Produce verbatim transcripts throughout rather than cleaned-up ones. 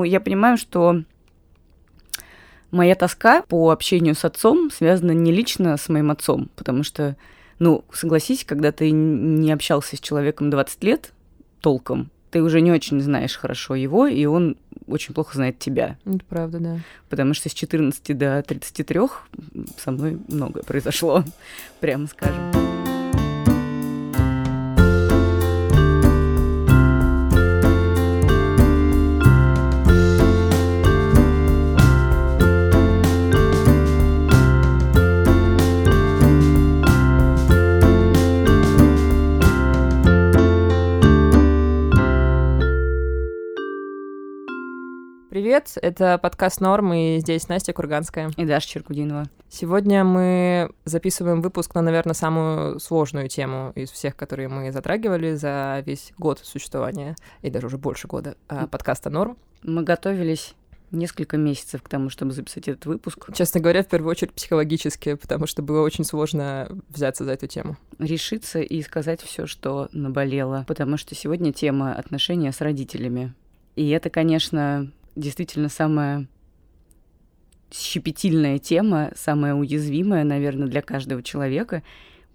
ну, я понимаю, что моя тоска по общению с отцом связана не лично с моим отцом, потому что, ну, согласись, когда ты не общался с человеком двадцать лет толком, ты уже не очень знаешь хорошо его, и он очень плохо знает тебя. Это правда, да. Потому что с четырнадцати до тридцати трёх со мной многое произошло, прямо скажем. Привет, это подкаст «Норм», и здесь Настя Курганская. И Даша Черкудинова. Сегодня мы записываем выпуск на, наверное, самую сложную тему из всех, которые мы затрагивали за весь год существования, и даже уже больше года, подкаста «Норм». Мы готовились несколько месяцев к тому, чтобы записать этот выпуск. Честно говоря, в первую очередь психологически, потому что было очень сложно взяться за эту тему. Решиться и сказать все, что наболело, потому что сегодня тема отношения с родителями. И это, конечно... действительно самая щепетильная тема, самая уязвимая, наверное, для каждого человека,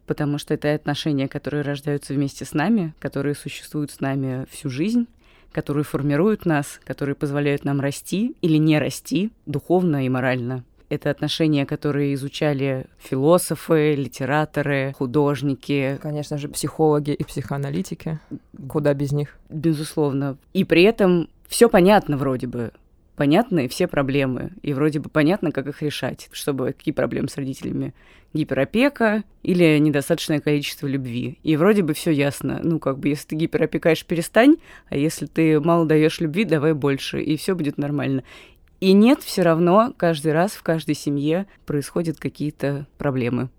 потому что это отношения, которые рождаются вместе с нами, которые существуют с нами всю жизнь, которые формируют нас, которые позволяют нам расти или не расти духовно и морально. Это отношения, которые изучали философы, литераторы, художники. Конечно же, психологи и психоаналитики. Куда без них? Безусловно. И при этом все понятно вроде бы. Понятны все проблемы. И вроде бы понятно, как их решать. Чтобы какие проблемы с родителями? Гиперопека или недостаточное количество любви. И вроде бы все ясно. Ну, как бы, если ты гиперопекаешь, перестань. А если ты мало даешь любви, давай больше. И все будет нормально. И нет, все равно каждый раз в каждой семье происходят какие-то проблемы.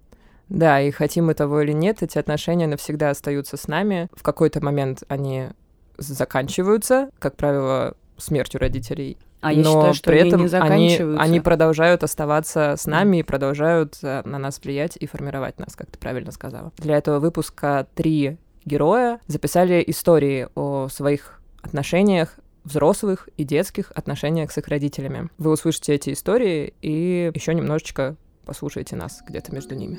Да, и хотим мы того или нет, эти отношения навсегда остаются с нами. В какой-то момент они заканчиваются, как правило, смертью родителей. А я считаю, что при этом они не заканчиваются. Они, они продолжают оставаться с нами и продолжают на нас влиять и формировать нас, как ты правильно сказала. Для этого выпуска три героя записали истории о своих отношениях, взрослых и детских отношениях с их родителями. Вы услышите эти истории и еще немножечко послушайте нас где-то между ними.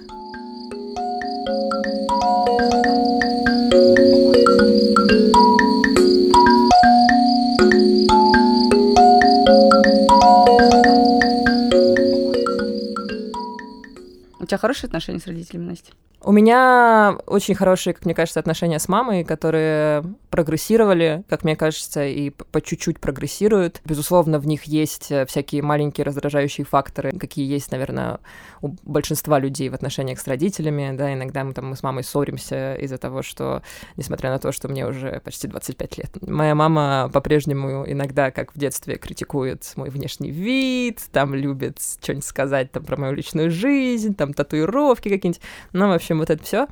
У тебя хорошие отношения с родителями, Настя? У меня очень хорошие, как мне кажется, отношения с мамой, которые прогрессировали, как мне кажется, и по чуть-чуть прогрессируют. Безусловно, в них есть всякие маленькие раздражающие факторы, какие есть, наверное, у большинства людей в отношениях с родителями. Да, иногда мы, там, мы с мамой ссоримся из-за того, что, несмотря на то, что мне уже почти двадцать пять лет, моя мама по-прежнему иногда, как в детстве, критикует мой внешний вид, там любит что-нибудь сказать там, про мою личную жизнь, там татуировки какие-нибудь, ну, в общем, вот это все.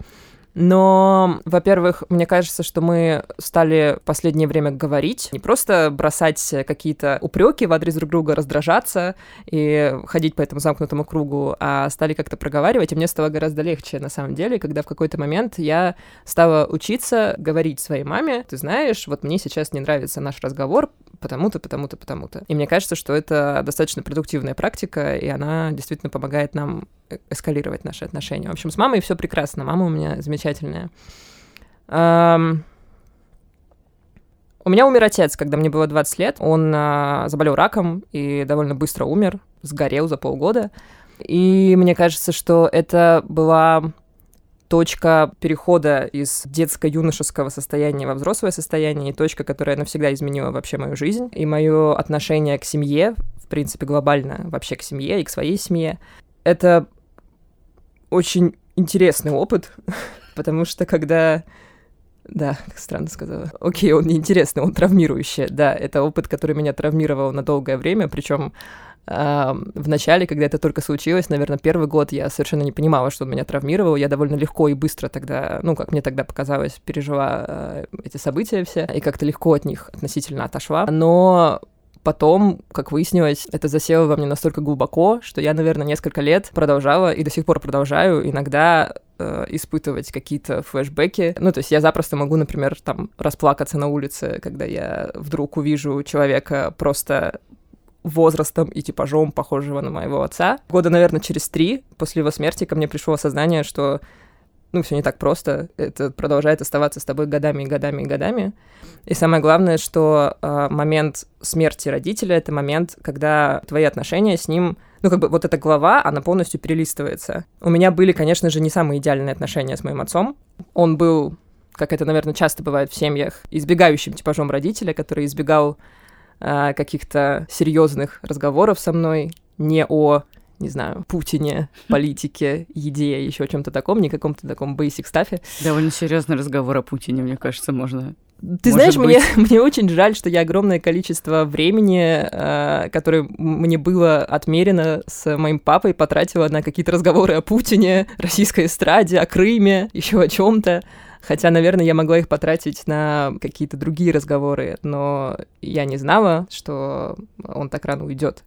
Но, во-первых, мне кажется, что мы стали в последнее время говорить, не просто бросать какие-то упреки в адрес друг друга, раздражаться и ходить по этому замкнутому кругу, а стали как-то проговаривать, и мне стало гораздо легче, на самом деле, когда в какой-то момент я стала учиться говорить своей маме: ты знаешь, вот мне сейчас не нравится наш разговор, потому-то, потому-то, потому-то. И мне кажется, что это достаточно продуктивная практика, и она действительно помогает нам эскалировать наши отношения. В общем, с мамой все прекрасно. Мама у меня замечательная. Эм... У меня умер отец, когда мне было двадцать лет. Он э, заболел раком и довольно быстро умер, сгорел за полгода. И мне кажется, что это была точка перехода из детско-юношеского состояния во взрослое состояние, и точка, которая навсегда изменила вообще мою жизнь и мое отношение к семье, в принципе, глобально вообще к семье и к своей семье. Это очень интересный опыт, потому что когда... Да, как странно сказала. Окей, он неинтересный, он травмирующий. Да, это опыт, который меня травмировал на долгое время, причем э, в начале, когда это только случилось, наверное, первый год, я совершенно не понимала, что он меня травмировал. Я довольно легко и быстро тогда, ну, как мне тогда показалось, пережила э, эти события все, и как-то легко от них относительно отошла. Но потом, как выяснилось, это засело во мне настолько глубоко, что я, наверное, несколько лет продолжала и до сих пор продолжаю иногда э, испытывать какие-то флешбеки. Ну, то есть я запросто могу, например, там, расплакаться на улице, когда я вдруг увижу человека просто возрастом и типажом, похожего на моего отца. Года, наверное, через три после его смерти ко мне пришло осознание, что ну, все не так просто, это продолжает оставаться с тобой годами и годами и годами. И самое главное, что э, момент смерти родителя — это момент, когда твои отношения с ним, ну, как бы вот эта глава, она полностью перелистывается. У меня были, конечно же, не самые идеальные отношения с моим отцом. Он был, как это, наверное, часто бывает в семьях, избегающим типажом родителя, который избегал э, каких-то серьезных разговоров со мной, не о... не знаю, Путине, политике, еде, еще о чем-то таком, не каком-то таком basic стафе. Довольно серьезный разговор о Путине, мне кажется, можно... Ты Может знаешь, мне, мне очень жаль, что я огромное количество времени, которое мне было отмерено с моим папой, потратила на какие-то разговоры о Путине, российской эстраде, о Крыме, еще о чем-то. Хотя, наверное, я могла их потратить на какие-то другие разговоры, но я не знала, что он так рано уйдет.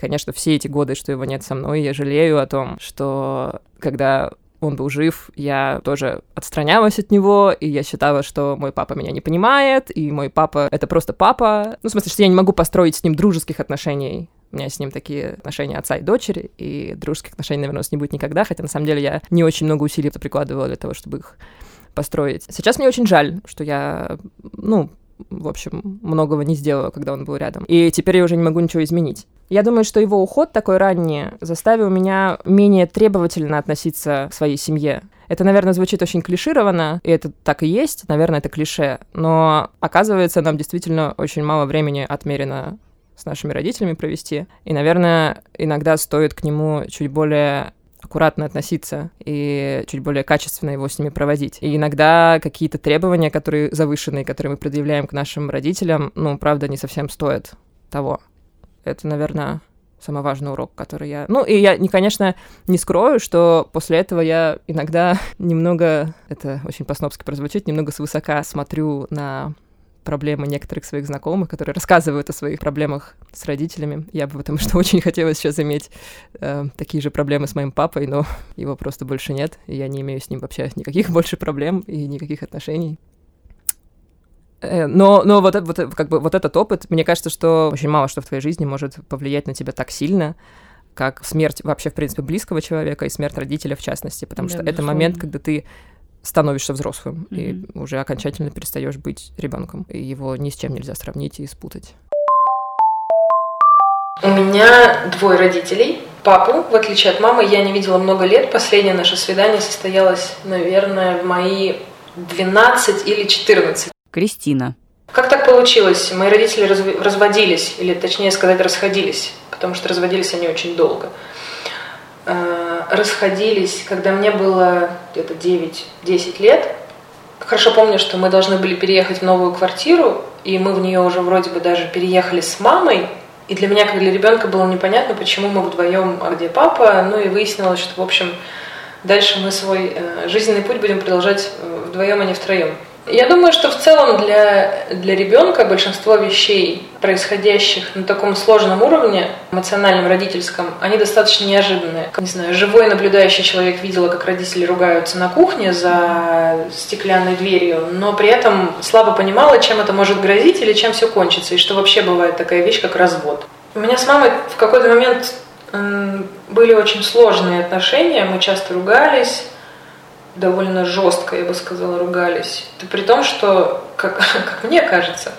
Конечно, все эти годы, что его нет со мной, я жалею о том, что когда он был жив, я тоже отстранялась от него, и я считала, что мой папа меня не понимает, и мой папа — это просто папа. Ну, в смысле, что я не могу построить с ним дружеских отношений. У меня с ним такие отношения отца и дочери, и дружеских отношений, наверное, у нас не будет никогда, хотя, на самом деле, я не очень много усилий прикладывала для того, чтобы их построить. Сейчас мне очень жаль, что я, ну, в общем, многого не сделала, когда он был рядом. И теперь я уже не могу ничего изменить. Я думаю, что его уход такой ранний заставил меня менее требовательно относиться к своей семье. Это, наверное, звучит очень клишированно, и это так и есть, наверное, это клише. Но, оказывается, нам действительно очень мало времени отмерено с нашими родителями провести. И, наверное, иногда стоит к нему чуть более... аккуратно относиться и чуть более качественно его с ними проводить. И иногда какие-то требования, которые завышенные, которые мы предъявляем к нашим родителям, ну, правда, не совсем стоят того. Это, наверное, самый важный урок, который я... Ну, и я, конечно, не скрою, что после этого я иногда немного, это очень по-снобски прозвучит, немного свысока смотрю на проблемы некоторых своих знакомых, которые рассказывают о своих проблемах с родителями. Я бы, потому что очень хотела сейчас иметь э, такие же проблемы с моим папой, но его просто больше нет, и я не имею с ним вообще никаких больше проблем и никаких отношений. Э, но но вот, вот, как бы, вот этот опыт, мне кажется, что очень мало что в твоей жизни может повлиять на тебя так сильно, как смерть вообще, в принципе, близкого человека и смерть родителя в частности, потому да, что безусловно. Это момент, когда ты становишься взрослым mm-hmm. и уже окончательно перестаешь быть ребенком. И его ни с чем нельзя сравнить и спутать. У меня двое родителей. Папу, в отличие от мамы, я не видела много лет. Последнее наше свидание состоялось, наверное, в мои двенадцать или четырнадцать. Кристина. Как так получилось? Мои родители разв... разводились, или точнее сказать, расходились, потому что разводились они очень долго. Расходились, когда мне было где-то девять-десять лет. Хорошо помню, что мы должны были переехать в новую квартиру, и мы в нее уже вроде бы даже переехали с мамой. И для меня, как для ребенка, было непонятно, почему мы вдвоем, а где папа. Ну и выяснилось, что, в общем, дальше мы свой жизненный путь будем продолжать вдвоем, а не втроем. Я думаю, что в целом для, для ребенка большинство вещей, происходящих на таком сложном уровне, эмоциональном, родительском, они достаточно неожиданные. Не знаю, живой наблюдающий человек видела, как родители ругаются на кухне за стеклянной дверью, но при этом слабо понимала, чем это может грозить или чем все кончится, и что вообще бывает такая вещь, как развод. У меня с мамой в какой-то момент были очень сложные отношения, мы часто ругались. Довольно жестко, я бы сказала, ругались. Это при том, что, как, как мне кажется,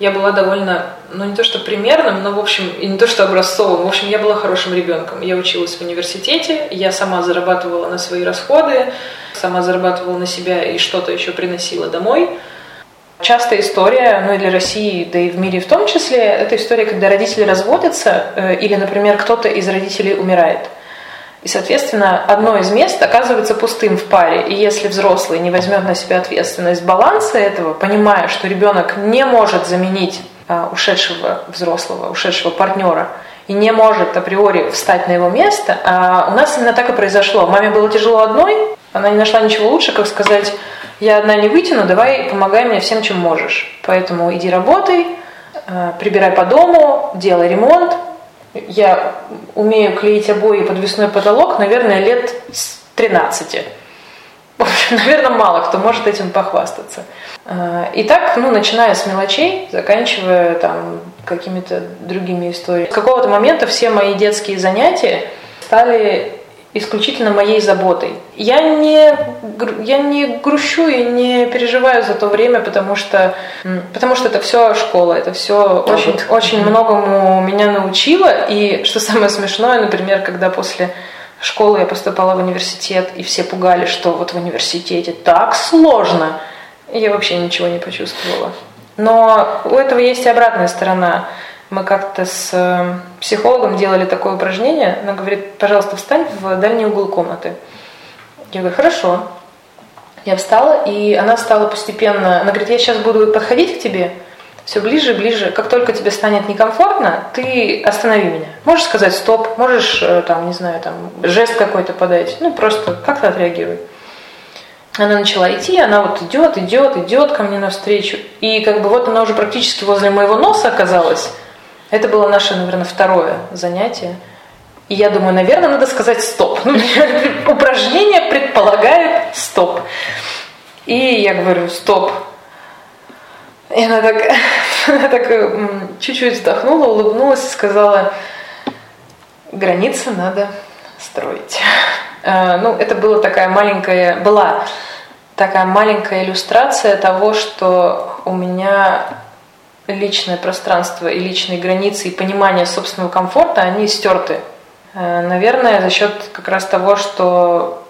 я была довольно, ну не то что примерным, но в общем, и не то что образцовым, в общем, я была хорошим ребенком. Я училась в университете, я сама зарабатывала на свои расходы, сама зарабатывала на себя и что-то еще приносила домой. Частая история, ну и для России, да и в мире в том числе, это история, когда родители разводятся или, например, кто-то из родителей умирает. И, соответственно, одно из мест оказывается пустым в паре. И если взрослый не возьмет на себя ответственность баланса этого, понимая, что ребенок не может заменить ушедшего взрослого, ушедшего партнера, и не может априори встать на его место, а у нас именно так и произошло. Маме было тяжело одной, она не нашла ничего лучше, как сказать: «Я одна не вытяну, давай помогай мне всем, чем можешь. Поэтому иди работай, прибирай по дому, делай ремонт. Я умею клеить обои и подвесной потолок, наверное, лет с тринадцати. В общем, наверное, мало кто может этим похвастаться. И так, ну, начиная с мелочей, заканчивая там какими-то другими историями. С какого-то момента все мои детские занятия стали исключительно моей заботой. Я не, я не грущу и не переживаю за то время, потому что, потому что это все школа, это все очень, очень многому меня научило. И что самое смешное, например, когда после школы я поступала в университет, и все пугали, что вот в университете так сложно, я вообще ничего не почувствовала. Но у этого есть и обратная сторона. Мы как-то с психологом делали такое упражнение. Она говорит: пожалуйста, встань в дальний угол комнаты. Я говорю: хорошо. Я встала, и она стала постепенно... Она говорит: я сейчас буду подходить к тебе все ближе и ближе. Как только тебе станет некомфортно, ты останови меня. Можешь сказать стоп, можешь, там, не знаю, там, жест какой-то подать. Ну, просто как-то отреагируй. Она начала идти, она вот идет, идет, идет ко мне навстречу. И как бы вот она уже практически возле моего носа оказалась. Это было наше, наверное, второе занятие. И я думаю, наверное, надо сказать «стоп». Ну, упражнение предполагает «стоп». И я говорю «стоп». И она так, она так чуть-чуть вздохнула, улыбнулась и сказала: «Границы надо строить». Ну, это была такая маленькая, была такая маленькая иллюстрация того, что у меня... личное пространство и личные границы и понимание собственного комфорта, они стерты. Наверное, за счет как раз того, что,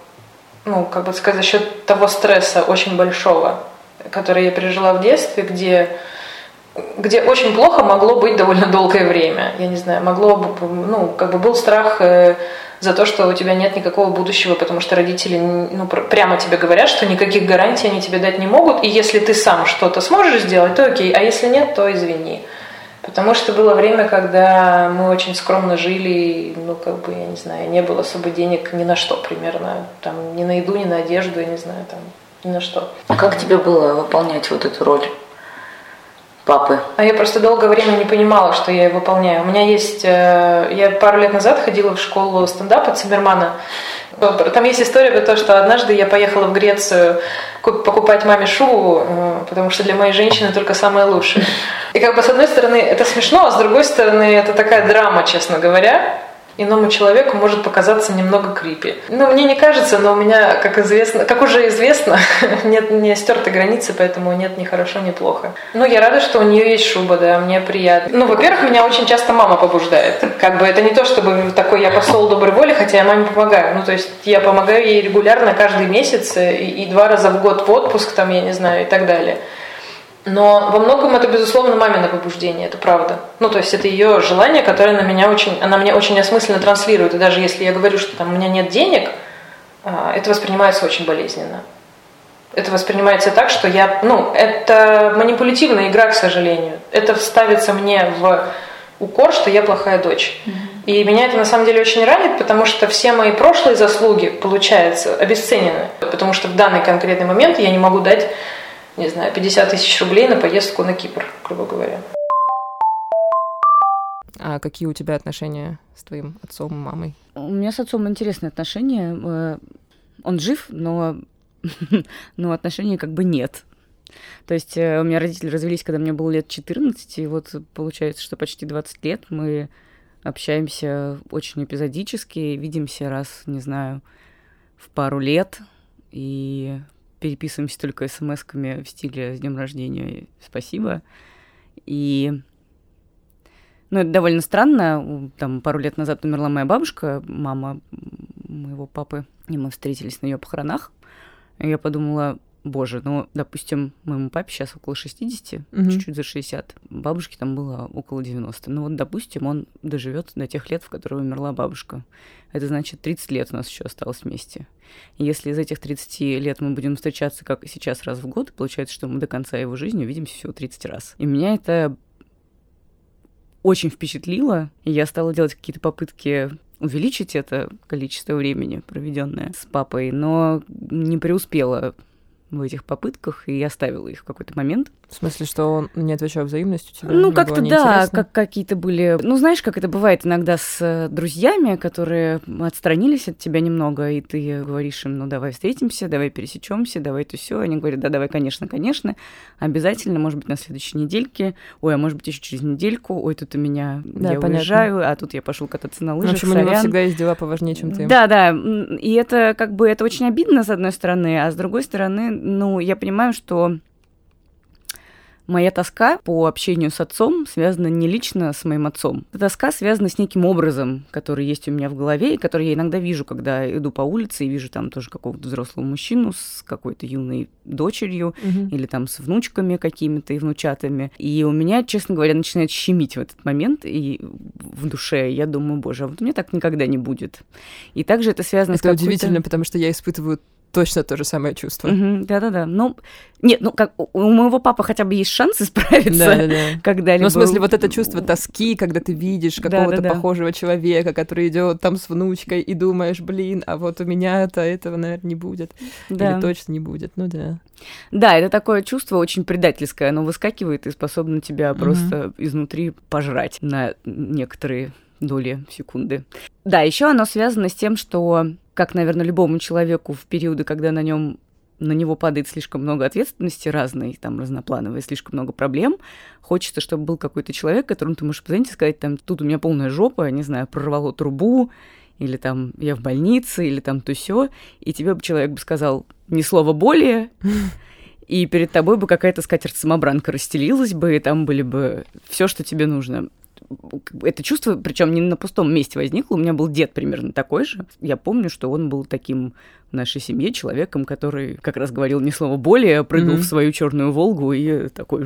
ну, как бы сказать, за счет того стресса очень большого, который я пережила в детстве, где, где очень плохо могло быть довольно долгое время. Я не знаю, могло бы, ну, как бы был страх за то, что у тебя нет никакого будущего, потому что родители, ну, прямо тебе говорят, что никаких гарантий они тебе дать не могут, и если ты сам что-то сможешь сделать, то окей, а если нет, то извини. Потому что было время, когда мы очень скромно жили, ну, как бы, я не знаю, не было особо денег ни на что примерно, там, ни на еду, ни на одежду, я не знаю, там, ни на что. А как тебе было выполнять вот эту роль папы? А я просто долгое время не понимала, что я выполняю. У меня есть... Я пару лет назад ходила в школу стендапа Циммермана. Там есть история про то, что однажды я поехала в Грецию покупать маме шубу, потому что для моей женщины только самое лучшее. И как бы с одной стороны это смешно, а с другой стороны это такая драма, честно говоря. Иному человеку может показаться немного крипи. Ну, мне не кажется, но у меня, как известно, как уже известно, нет не стерты границы, поэтому нет ни хорошо, ни плохо. Ну, я рада, что у нее есть шуба, да, мне приятно. Ну, во-первых, меня очень часто мама побуждает. Как бы это не то, чтобы такой я посол доброй воли, хотя я маме помогаю. Ну, то есть я помогаю ей регулярно каждый месяц и, и два раза в год в отпуск, там, я не знаю, и так далее. Но во многом это, безусловно, мамино побуждение, это правда. Ну, то есть это ее желание, которое на меня очень, она мне очень осмысленно транслирует. И даже если я говорю, что там у меня нет денег, это воспринимается очень болезненно. Это воспринимается так, что я... Ну, это манипулятивная игра, к сожалению. Это ставится мне в укор, что я плохая дочь. Mm-hmm. И меня это на самом деле очень ранит, потому что все мои прошлые заслуги, получается, обесценены. Потому что в данный конкретный момент я не могу дать... не знаю, пятьдесят тысяч рублей на поездку на Кипр, грубо говоря. А какие у тебя отношения с твоим отцом и мамой? У меня с отцом интересные отношения. Он жив, но, но отношений как бы нет. То есть у меня родители развелись, когда мне было лет четырнадцать, и вот получается, что почти двадцать лет мы общаемся очень эпизодически, видимся раз, не знаю, в пару лет, и... переписываемся только смс-ками в стиле «С днем рождения» и «Спасибо». И... Ну, это довольно странно. Там пару лет назад умерла моя бабушка, мама моего папы, и мы встретились на ее похоронах. И я подумала, боже, ну, допустим, моему папе сейчас около шестидесяти, mm-hmm. чуть-чуть за шестьдесят. Бабушке там было около девяноста. Ну, вот, допустим, он доживет до тех лет, в которые умерла бабушка. Это значит, тридцать лет у нас еще осталось вместе. И если из этих тридцати лет мы будем встречаться, как и сейчас, раз в год, получается, что мы до конца его жизни увидимся всего тридцать раз. И меня это очень впечатлило. И я стала делать какие-то попытки увеличить это количество времени, проведенное с папой, но не преуспела. в этих попытках, и оставила их в какой-то момент. В смысле, что он не отвечал взаимностью тебе? Ну, как-то да, как какие-то были... Ну, знаешь, как это бывает иногда с друзьями, которые отстранились от тебя немного, и ты говоришь им, ну, давай встретимся, давай пересечемся, давай то все. Они говорят, да, давай, конечно, конечно, обязательно, может быть, на следующей недельке, ой, а может быть, еще через недельку, ой, тут у меня, да, я понятно. Уезжаю, а тут я пошел кататься на лыжах, сорян. В общем, у него всегда есть дела поважнее, чем ты. Да, да, и это как бы, это очень обидно, с одной стороны, а с другой стороны, ну, я понимаю, что моя тоска по общению с отцом связана не лично с моим отцом. Эта тоска связана с неким образом, который есть у меня в голове, и который я иногда вижу, когда иду по улице и вижу там тоже какого-то взрослого мужчину с какой-то юной дочерью, угу. или там с внучками какими-то и внучатами. И у меня, честно говоря, начинает щемить в этот момент, и в душе я думаю, боже, а вот у меня так никогда не будет. И также это связано это с какой-то... Это удивительно, потому что я испытываю... Точно то же самое чувство. Mm-hmm, да-да-да. Ну, нет, ну, как, у моего папы хотя бы есть шанс исправиться да-да-да. когда-либо. Ну, в смысле, вот это чувство тоски, когда ты видишь какого-то да-да-да. похожего человека, который идет там с внучкой, и думаешь, блин, а вот у меня-то этого, наверное, не будет. Да. Или точно не будет, ну да. Да, это такое чувство очень предательское. Оно выскакивает и способно тебя mm-hmm. просто изнутри пожрать на некоторые доли секунды. Да, еще оно связано с тем, что... как, наверное, любому человеку в периоды, когда на нем на него падает слишком много ответственности разной, там, разноплановой, слишком много проблем, хочется, чтобы был какой-то человек, которому ты можешь позвонить и сказать, там, тут у меня полная жопа, я не знаю, прорвало трубу, или там, я в больнице, или там, то сё, и тебе бы человек бы сказал ни слова более, и перед тобой бы какая-то скатерть-самобранка расстелилась бы, и там были бы все, что тебе нужно. Это чувство, причем не на пустом месте возникло. У меня был дед примерно такой же. Я помню, что он был таким в нашей семье человеком, который как раз говорил ни слова более, прыгал mm-hmm. в свою черную Волгу и такой...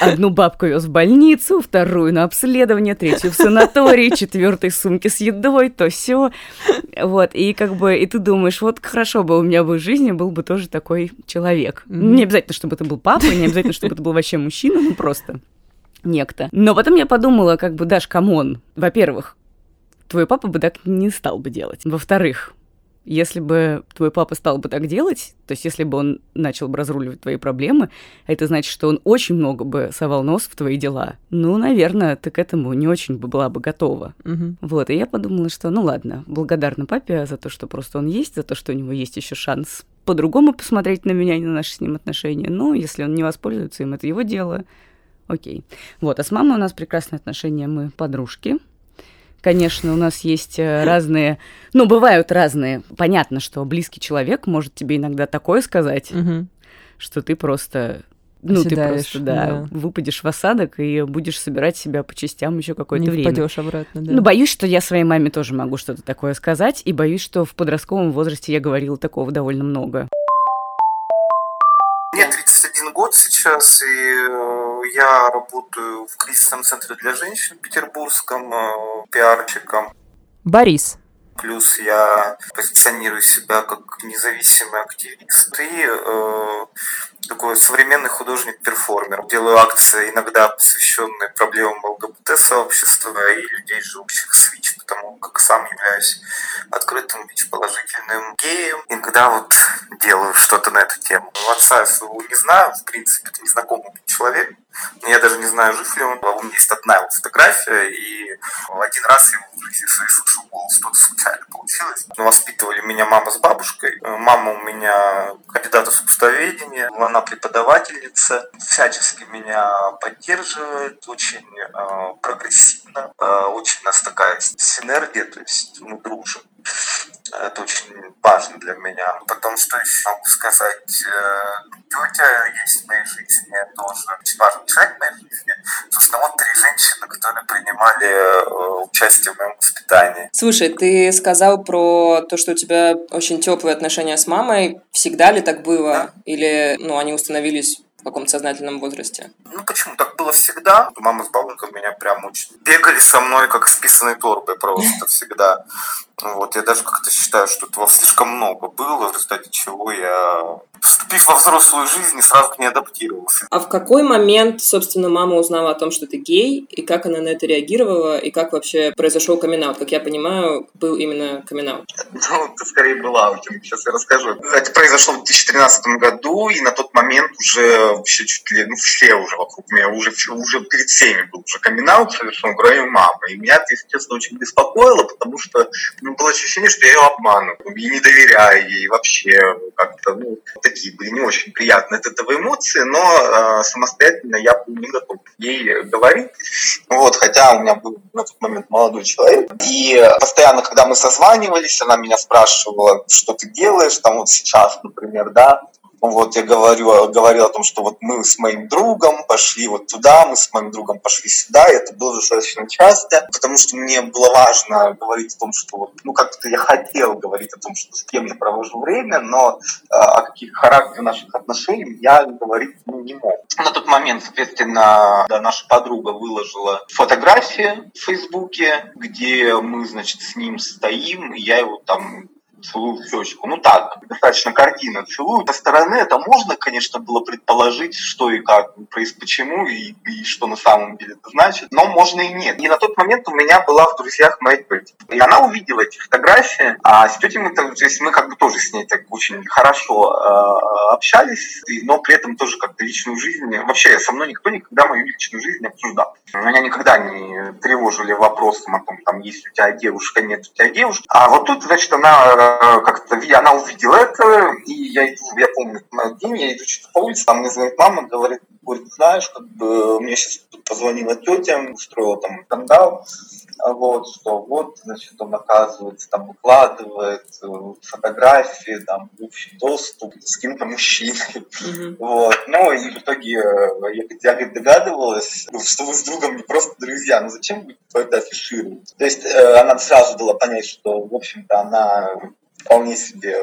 Одну бабку вез в больницу, вторую на обследование, третью в санаторий, четвертой сумки с едой, то все. Вот, и как бы, и ты думаешь, вот хорошо бы у меня бы в жизни был бы тоже такой человек. Mm-hmm. Не обязательно, чтобы это был папа, не обязательно, чтобы это был вообще мужчина, ну просто... некто. Но потом я подумала, как бы, Даш, камон, во-первых, твой папа бы так не стал бы делать. Во-вторых, если бы твой папа стал бы так делать, то есть если бы он начал бы разруливать твои проблемы, это значит, что он очень много бы совал нос в твои дела. Ну, наверное, ты к этому не очень бы была бы готова. Угу. Вот, и я подумала, что, ну ладно, благодарна папе за то, что просто он есть, за то, что у него есть еще шанс по-другому посмотреть на меня и на наши с ним отношения. Ну, если он не воспользуется им, это его дело. Окей. Вот, а с мамой у нас прекрасные отношения, мы подружки. Конечно, у нас есть разные... Ну, бывают разные. Понятно, что близкий человек может тебе иногда такое сказать, угу. что ты просто... Ну, оседаешь, ты просто, да, да, выпадешь в осадок и будешь собирать себя по частям еще какое-то время. Не впадёшь обратно, да. Ну, боюсь, что я своей маме тоже могу что-то такое сказать, и боюсь, что в подростковом возрасте я говорила такого довольно много. Мне тридцать один год сейчас, и я работаю в кризисном центре для женщин петербургском, пиарщиком. Борис. Плюс я позиционирую себя как независимый активист и э, такой современный художник-перформер. Делаю акции, иногда посвященные проблемам ЛГБТ-сообщества и людей, живущих с ВИЧ, потому как сам являюсь открытым ВИЧ-положительным геем. Иногда вот делаю что-то на эту тему. Отца своего не знаю, в принципе, это незнакомый человек. Я даже не знаю, жив ли он. У меня есть одна его фотография, и один раз я его в жизни слышал голос, что-то случайно получилось. Воспитывали меня мама с бабушкой. Мама у меня кандидат в искусствоведение, она преподавательница, всячески меня поддерживает, очень э, прогрессивно. Э, очень у нас такая синергия, то есть мы дружим. Это очень важно для меня, потому что еще могу сказать, тетя есть в моей жизни тоже, очень важный человек в моей жизни. Собственно, вот три женщины, которые принимали участие в моем воспитании. Слушай, ты сказал про то, что у тебя очень теплые отношения с мамой. Всегда ли так было? Да. Или, ну, они установились в каком-то сознательном возрасте? Ну, почему? Так было всегда. Мама с бабушкой меня прям очень бегали со мной, как с писаной торбой просто всегда. Вот, я даже как-то считаю, что этого слишком много было, в результате чего я, вступив во взрослую жизнь, сразу к ней адаптировался. А в какой момент, собственно, мама узнала о том, что ты гей, и как она на это реагировала, и как вообще произошел камин-аут? Как я понимаю, был именно камин-аут. Ну, это скорее был аутинг, сейчас я расскажу. Это произошло в две тысячи тринадцатом году, и на тот момент уже вообще чуть ли, ну, все уже вокруг меня, уже, уже перед всеми был уже камин-аут совершенно, кроме мамы. И меня, если честно, очень беспокоило, потому что... Ну, было ощущение, что я ее обманываю, и не доверяю ей вообще, как-то, ну, такие были не очень приятные от этого эмоции, но э, самостоятельно я был не готов ей говорить, вот, хотя у меня был на тот момент молодой человек, и постоянно, когда мы созванивались, она меня спрашивала, что ты делаешь, там, вот сейчас, например, да, вот я говорю, говорил о том, что вот мы с моим другом пошли вот туда, мы с моим другом пошли сюда, и это было достаточно часто, потому что мне было важно говорить о том, что, ну, как-то я хотел говорить о том, что с кем я провожу время, но э, о каких характерах наших отношений я говорить ну, не мог. На тот момент, соответственно, да, наша подруга выложила фотографии в Фейсбуке, где мы, значит, с ним стоим, и я его там... целую в щечку. Ну так, достаточно картина целую. Со стороны это можно, конечно, было предположить, что и как, почему и, и что на самом деле это значит, но можно и нет. И на тот момент у меня была в друзьях моя тетя. И она увидела эти фотографии, а с тетей мы, то есть мы как бы тоже с ней так очень хорошо э, общались, но при этом тоже как-то личную жизнь... Вообще, со мной никто никогда мою личную жизнь не обсуждал. Меня никогда не тревожили вопросом о том, там, есть у тебя девушка, нет у тебя девушки. А вот тут, значит, она... как-то она увидела это, и я иду, я помню, день, я иду что-то по улице, там мне звонит мама, говорит, говорит, знаешь, как бы мне сейчас позвонила тетя, устроила там скандал, вот, что вот, значит, он оказывается, там выкладывает фотографии, там, общий доступ с каким-то мужчиной, mm-hmm. вот, ну, и в итоге я, я догадывалась, что вы с другом не просто друзья, ну, зачем вы это афишируете? То есть, она сразу дала понять, что, в общем-то, она вполне себе...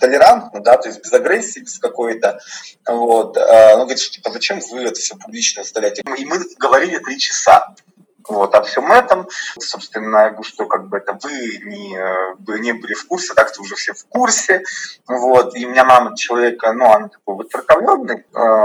толерантно, да, то есть без агрессии, без какой-то, вот, он говорит, что, типа, зачем вы это все публично выставляете? И мы говорили три часа, вот, о всем этом, собственно, я говорю, что, как бы, это вы не, вы не были в курсе, так-то уже все в курсе, вот, и у меня мама человека, ну, она такой выцерковленный,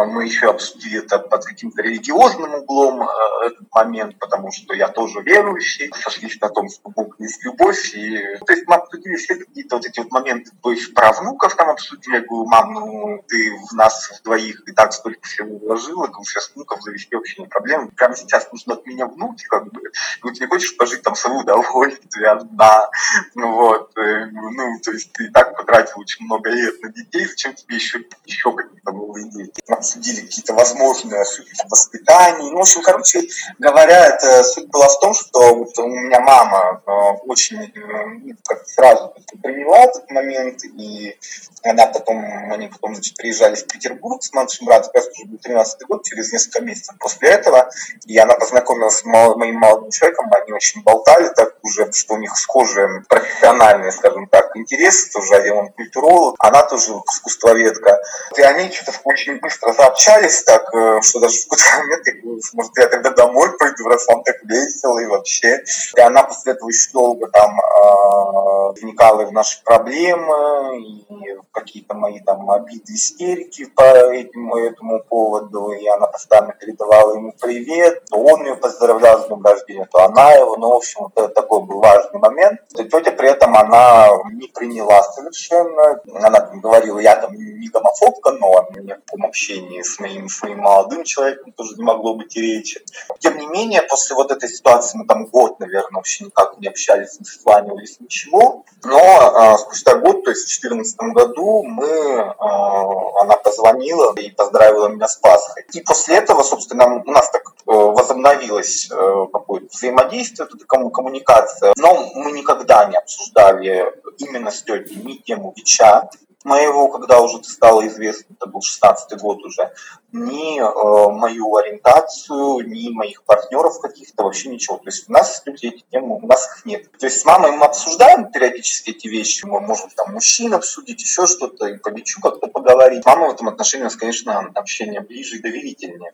мы еще обсудили это под каким-то религиозным углом этот момент, потому что я тоже верующий, сошлись на том, что Бог есть любовь, и, то есть, мы обсудили все какие-то вот эти вот моменты, то есть, про внуков там обсудили, я говорю, мам, ну, ты в нас двоих и так столько всего вложила, говорю, сейчас внуков завести вообще не проблема, прямо сейчас нужно от меня внуки, как бы, ну, ты не хочешь пожить там в свое удовольствие, одна, ну, вот, ну, то есть, ты и так потратил очень много лет на детей, зачем тебе еще, еще какие-то новые дети? Обсудили какие-то возможные ошибки в воспитании, ну, в общем, короче говоря, это суть была в том, что вот у меня мама очень, ну, как сразу приняла этот момент, и она потом, они потом, значит, приезжали в Петербург с младшим братом, как раз уже был тринадцатый год, через несколько месяцев после этого, и она познакомилась с молодым моим молодым человеком, они очень болтали так уже, что у них схожие профессиональные, скажем так, интересы, тоже один он культуролог, она тоже искусствоведка. И они что-то очень быстро заобщались так, что даже в какой-то момент я говорю, может, я тогда домой пойду, раз вам так весело и вообще. И она после этого еще долго там вникала и в наши проблемы, и в какие-то мои там обиды, истерики по этому, этому поводу, и она постоянно передавала ему привет, то он ее поздравлял с днем рождения, то она его, ну, в общем, это такой был важный момент. И тетя при этом, она не приняла совершенно, она там говорила, я там не гомофобка, но о таком общении с моим, с моим молодым человеком тоже не могло быть и речи. Тем не менее, после вот этой ситуации мы там год, наверное, вообще никак не общались, не созванивались, ничего, но э, спустя год, то есть в две тысячи четырнадцатом году, мы, э, она позвонила и поздравила меня с Пасхой. И после этого, собственно, у нас так э, возобновилось какое-то взаимодействие, коммуникация. Но мы никогда не обсуждали именно с тетей ни тему ВИЧа моего, когда уже стало известно, это был шестнадцатый год уже, ни э, мою ориентацию, ни моих партнеров каких-то, вообще ничего. То есть у нас с тетей эти темы, у нас их нет. То есть с мамой мы обсуждаем периодически эти вещи, мы можем там мужчин обсудить, еще что-то, и по ВИЧу как-то поговорить. Мама в этом отношении у нас, конечно, общение ближе и доверительнее.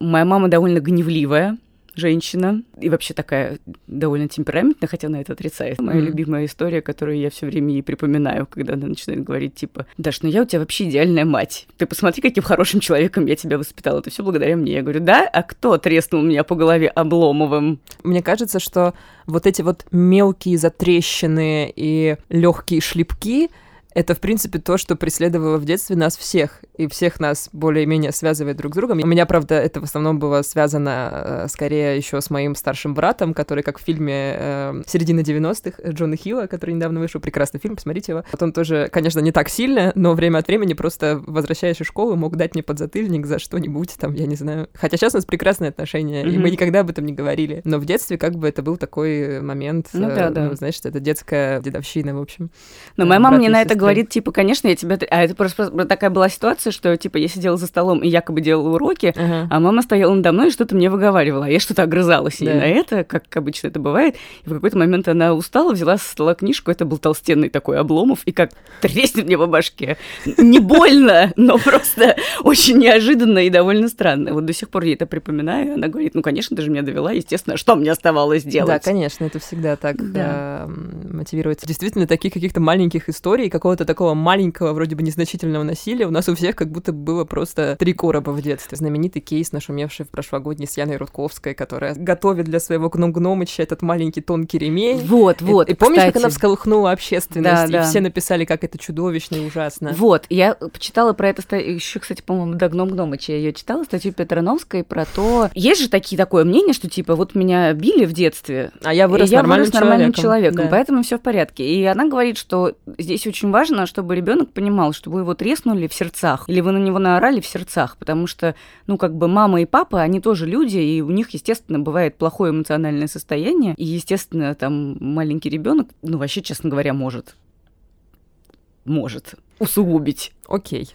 Моя мама довольно гневливая, женщина, и вообще такая довольно темпераментная, хотя она это отрицает. Моя mm-hmm. любимая история, которую я все время ей припоминаю, когда она начинает говорить, типа, Даш, ну я у тебя вообще идеальная мать. Ты посмотри, каким хорошим человеком я тебя воспитала. Это все благодаря мне. Я говорю, да? А кто треснул меня по голове Обломовым? Мне кажется, что вот эти вот мелкие затрещины и легкие шлепки — это, в принципе, то, что преследовало в детстве нас всех, и всех нас более-менее связывает друг с другом. У меня, правда, это в основном было связано скорее еще с моим старшим братом, который, как в фильме э, «Середина девяностых» Джона Хилла, который недавно вышел, прекрасный фильм, посмотрите его. Вот он тоже, конечно, не так сильно, но время от времени просто, возвращаясь из школы, мог дать мне подзатыльник за что-нибудь, там, я не знаю. Хотя сейчас у нас прекрасные отношения, mm-hmm. и мы никогда об этом не говорили. Но в детстве как бы это был такой момент, ну, да, э, да. Ну, знаешь, это детская дедовщина, в общем. Но э, моя мама мне на это говорит, типа, конечно, я тебя... А это просто, просто такая была ситуация, что, типа, я сидела за столом и якобы делала уроки, uh-huh. а мама стояла надо мной и что-то мне выговаривала, а я что-то огрызалась ей yeah. на это, как обычно это бывает. И в какой-то момент она устала, взяла со стола книжку, это был толстенный такой Обломов, и как треснет мне по башке. Не больно, но просто очень неожиданно и довольно странно. Вот до сих пор я это припоминаю, она говорит, ну, конечно, ты же меня довела, естественно, что мне оставалось делать? Да, конечно, это всегда так мотивируется. Действительно, таких каких-то маленьких историй, как какого-то такого маленького, вроде бы незначительного насилия у нас у всех как будто было просто три короба в детстве. Знаменитый кейс, нашумевший в прошлогодний с Яной Рудковской, которая готовит для своего гном-гномыча этот маленький тонкий ремень. Вот, вот. И, и помнишь, кстати, как она всколыхнула общественность? Да, и да. все написали, как это чудовищно и ужасно. Вот, я почитала про это еще, кстати, по-моему, до гном-гномыча я ее читала, статью Петрановской про то... Есть же такие, такое мнение, что типа вот меня били в детстве, а я вырос, я нормальным, вырос нормальным человеком, человеком да. поэтому все в порядке. И она говорит, что здесь очень важно, чтобы ребенок понимал, что вы его треснули в сердцах, или вы на него наорали в сердцах, потому что, ну, как бы мама и папа, они тоже люди, и у них, естественно, бывает плохое эмоциональное состояние, и, естественно, там маленький ребенок, ну, вообще, честно говоря, может, может усугубить. Окей.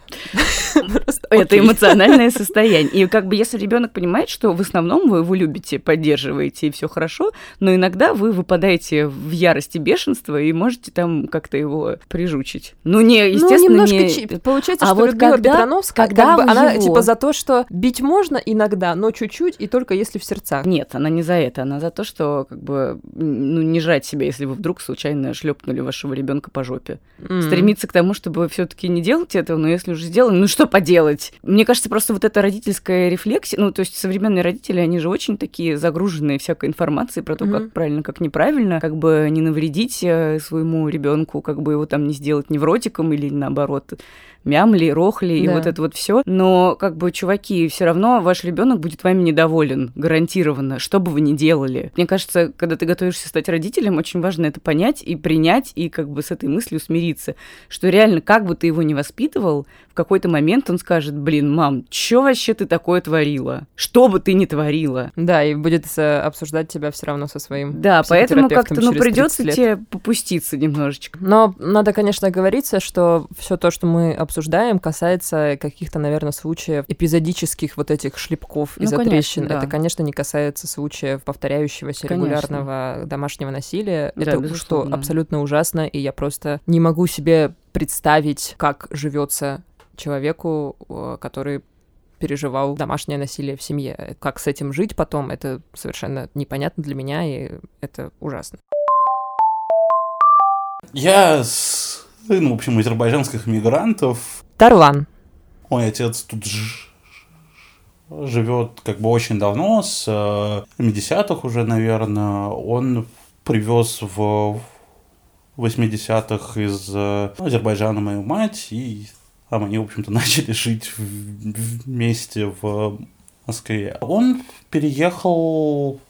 Это эмоциональное состояние. И как бы если ребенок понимает, что в основном вы его любите, поддерживаете, и все хорошо, но иногда вы выпадаете в ярости бешенства и можете там как-то его прижучить. Ну, не, естественно, ну, немножко не... Чип. Получается, а что вот любила Петрановская, когда как бы, она его... типа за то, что бить можно иногда, но чуть-чуть и только если в сердцах. Нет, она не за это, она за то, что как бы ну, не жать себя, если вы вдруг случайно шлепнули вашего ребенка по жопе. Mm. Стремиться к тому, чтобы все-таки не делать этого, но если уже сделали, ну что поделать? Мне кажется, просто вот эта родительская рефлексия, ну, то есть современные родители, они же очень такие загруженные всякой информацией про то, mm-hmm. как правильно, как неправильно, как бы не навредить своему ребенку, как бы его там не сделать невротиком или наоборот мямли, рохли да. и вот это вот все. Но как бы, чуваки, все равно ваш ребенок будет вами недоволен, гарантированно, что бы вы ни делали. Мне кажется, когда ты готовишься стать родителем, очень важно это понять и принять, и как бы с этой мыслью смириться, что реально, как бы ты его не воспитывал, в какой-то момент он скажет, блин, мам, чё вообще ты такое творила? Что бы ты ни творила? Да, и будет обсуждать тебя все равно со своим да, поэтому как-то, ну, придется тебе попуститься немножечко. Но надо, конечно, оговориться, что все то, что мы обсуждаем, касается каких-то, наверное, случаев эпизодических вот этих шлепков ну, и затрещин. Конечно, да. Это, конечно, не касается случаев повторяющегося конечно. регулярного домашнего насилия. Да, это безусловно. Что абсолютно ужасно, и я просто не могу себе представить, как живется человеку, который переживал домашнее насилие в семье. Как с этим жить потом, это совершенно непонятно для меня, и это ужасно. Я сын, в общем, азербайджанских мигрантов. Тарлан. Мой отец тут ж... живет как бы очень давно, с семидесятых уже, наверное. Он привез в восьмидесятых из Азербайджана мою мать, и там они, в общем-то, начали жить вместе в Москве. Он переехал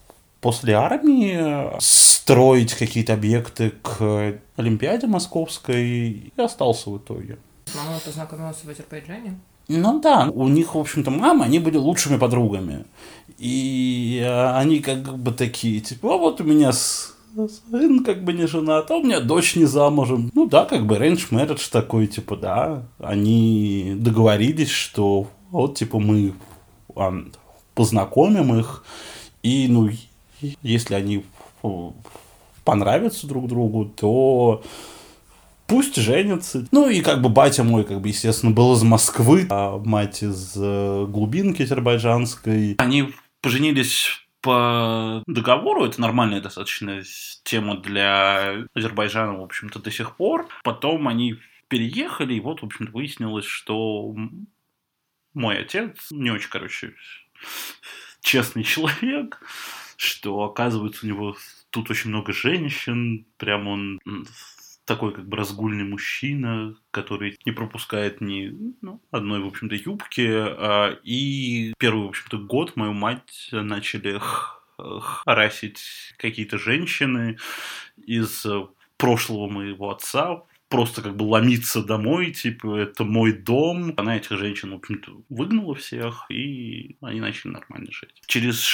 после армии строить какие-то объекты к Олимпиаде Московской и остался в итоге. Мама познакомилась в Азербайджане? Ну да, у них, в общем-то, мама, они были лучшими подругами. И они как бы такие, типа, а вот у меня... сын как бы не женат, а у меня дочь не замужем. Ну да, как бы arranged marriage такой, типа, да. Они договорились, что вот, типа, мы um, познакомим их, и, ну, если они понравятся друг другу, то пусть женятся. Ну и как бы батя мой, как бы, естественно, был из Москвы, а мать из глубинки азербайджанской. Они поженились по договору, это нормальная достаточно тема для Азербайджана, в общем-то, до сих пор. Потом они переехали, и вот, в общем-то, выяснилось, что мой отец не очень, короче, честный человек, что, оказывается, у него тут очень много женщин, прям он такой как бы разгульный мужчина, который не пропускает ни ну, одной, в общем-то, юбки. И первый, в общем-то, год мою мать начали харасить какие-то женщины из прошлого моего отца. Просто как бы ломиться домой, типа, это мой дом. Она этих женщин, в общем-то, выгнала всех, и они начали нормально жить. Через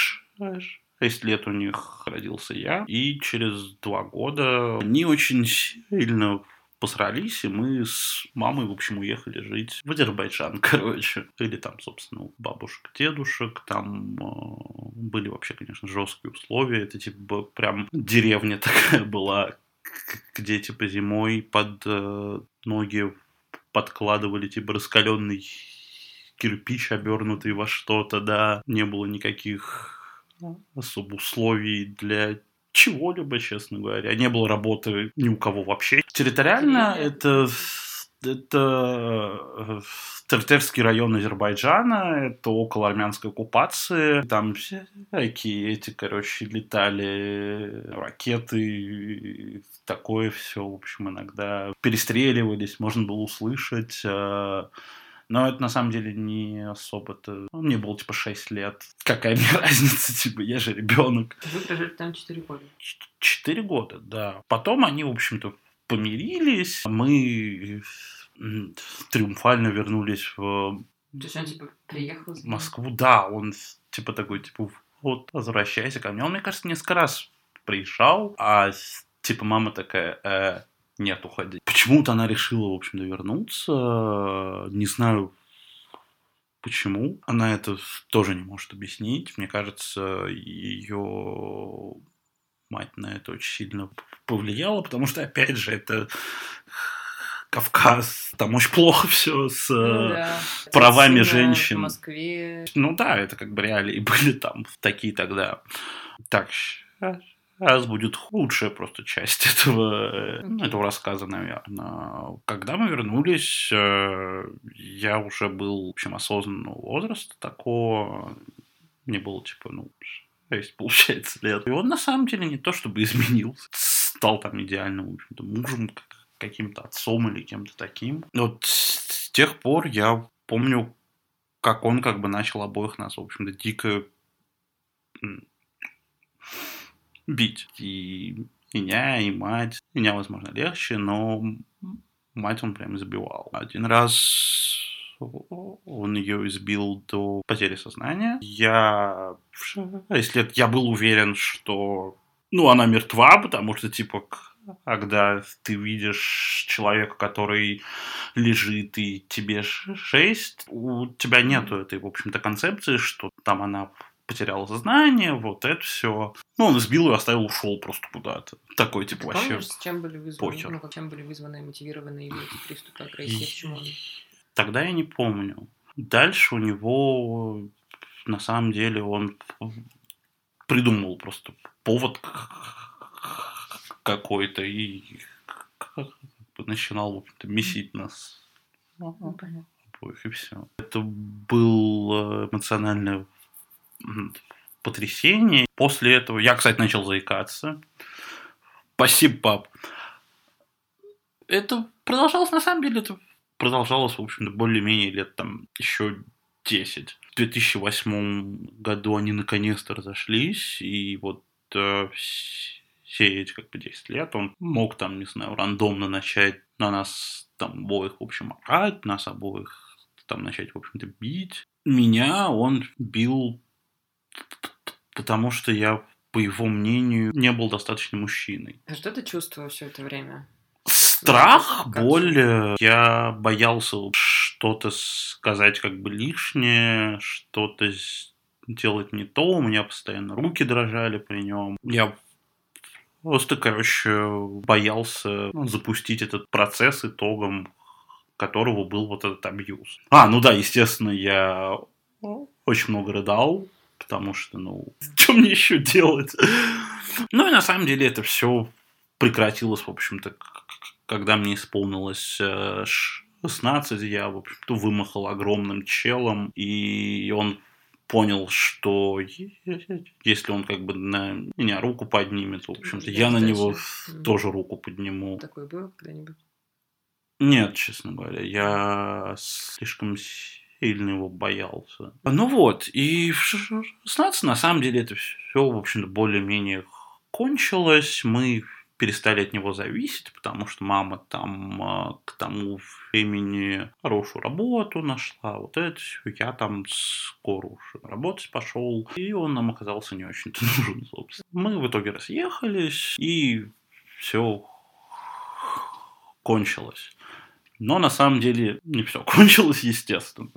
шесть лет у них родился я, и через два года они очень сильно посрались, и мы с мамой, в общем, уехали жить в Азербайджан, короче. Или там, собственно, у бабушек, дедушек, там э, были вообще, конечно, жесткие условия. Это, типа, прям деревня такая была, где, типа, зимой под э, ноги подкладывали, типа, раскаленный кирпич, обернутый во что-то, да. Не было никаких особо условий для чего-либо, честно говоря. Не было работы ни у кого вообще. Территориально это, это Тартарский район Азербайджана, это около армянской оккупации. Там всякие эти, короче, летали ракеты, такое все, в общем, иногда перестреливались, можно было услышать. Но это, на самом деле, не особо-то... Ну, мне было, типа, шесть лет. Какая мне разница, типа, я же ребенок. Вы прожили там четыре года. Четыре года, да. Потом они, в общем-то, помирились. Мы триумфально вернулись в... То есть он, типа, приехал? В Москву, да. Он, типа, такой, типа, вот, возвращайся ко мне. Он, мне кажется, несколько раз приезжал. А, типа, мама такая... Э, нет, уходи. Почему-то она решила, в общем-то, вернуться. Не знаю, почему. Она это тоже не может объяснить. Мне кажется, ее мать на это очень сильно повлияла, потому что, опять же, это Кавказ. Там очень плохо все с да. правами Сына, женщин. В Москве. Ну да, это как бы реалии были там такие тогда. Так, сейчас. Сейчас будет худшая просто часть этого, этого рассказа, наверное. Когда мы вернулись, я уже был, в общем, осознанного возраста такого. Мне было, типа, ну, шесть, получается, лет. И он, на самом деле, не то чтобы изменился. Стал там идеальным, в общем-то, мужем, каким-то отцом или кем-то таким. Вот с тех пор я помню, как он как бы начал обоих нас, в общем-то, дико... бить. И меня, и мать. Меня, возможно, легче, но мать он прям избивал. Один раз он ее избил до потери сознания. Я в шесть лет я был уверен, что ну, она мертва, потому что, типа, когда ты видишь человека, который лежит, и тебе шесть, у тебя нету этой, в общем-то, концепции, что там она... потерял сознание, вот это все. Ну, он избил и оставил, ушел просто куда-то. Такой, типа, ты вообще помнишь, чем были вызваны, похер. Ну, чем были вызваны мотивированные эти приступы агрессии? И... Почему они? Тогда я не помню. Дальше у него, на самом деле, он придумал просто повод какой-то и начинал, в общем-то, месить нас. Ну, понятно. И все. Это было эмоциональное потрясение. После этого я, кстати, начал заикаться. Спасибо, пап. Это продолжалось, на самом деле, это продолжалось, в общем-то, более-менее лет там еще десять. В две тысячи восьмом году они наконец-то разошлись, и вот э, все эти как бы десять лет он мог там, не знаю, рандомно начать на нас там обоих, в общем, орать, нас обоих там начать, в общем-то, бить. Меня он бил потому что я, по его мнению, не был достаточно мужчиной. А что ты чувствовал все это время? Страх, боль. Я боялся что-то сказать как бы лишнее, что-то делать не то. У меня постоянно руки дрожали при нем. Я просто, короче, боялся запустить этот процесс, итогом которого был вот этот абьюз. А, ну да, естественно, я очень много рыдал. потому что, ну, что мне еще делать? Ну, и на самом деле это все прекратилось, в общем-то, когда мне исполнилось шестнадцать, я, в общем-то, вымахал огромным челом, и он понял, что если он как бы на меня руку поднимет, в общем-то, я, я на него сейчас... тоже руку подниму. Такое было когда-нибудь? Нет, честно говоря, я слишком сильно его боялся. Ну вот, и в шестнадцать на самом деле это все, в общем-то, более-менее кончилось. Мы перестали от него зависеть, потому что мама там к тому времени хорошую работу нашла. Вот это все, я там скоро уже работать пошел, и он нам оказался не очень-то нужен, собственно. Мы в итоге разъехались, и все кончилось. Но на самом деле не все кончилось, естественно.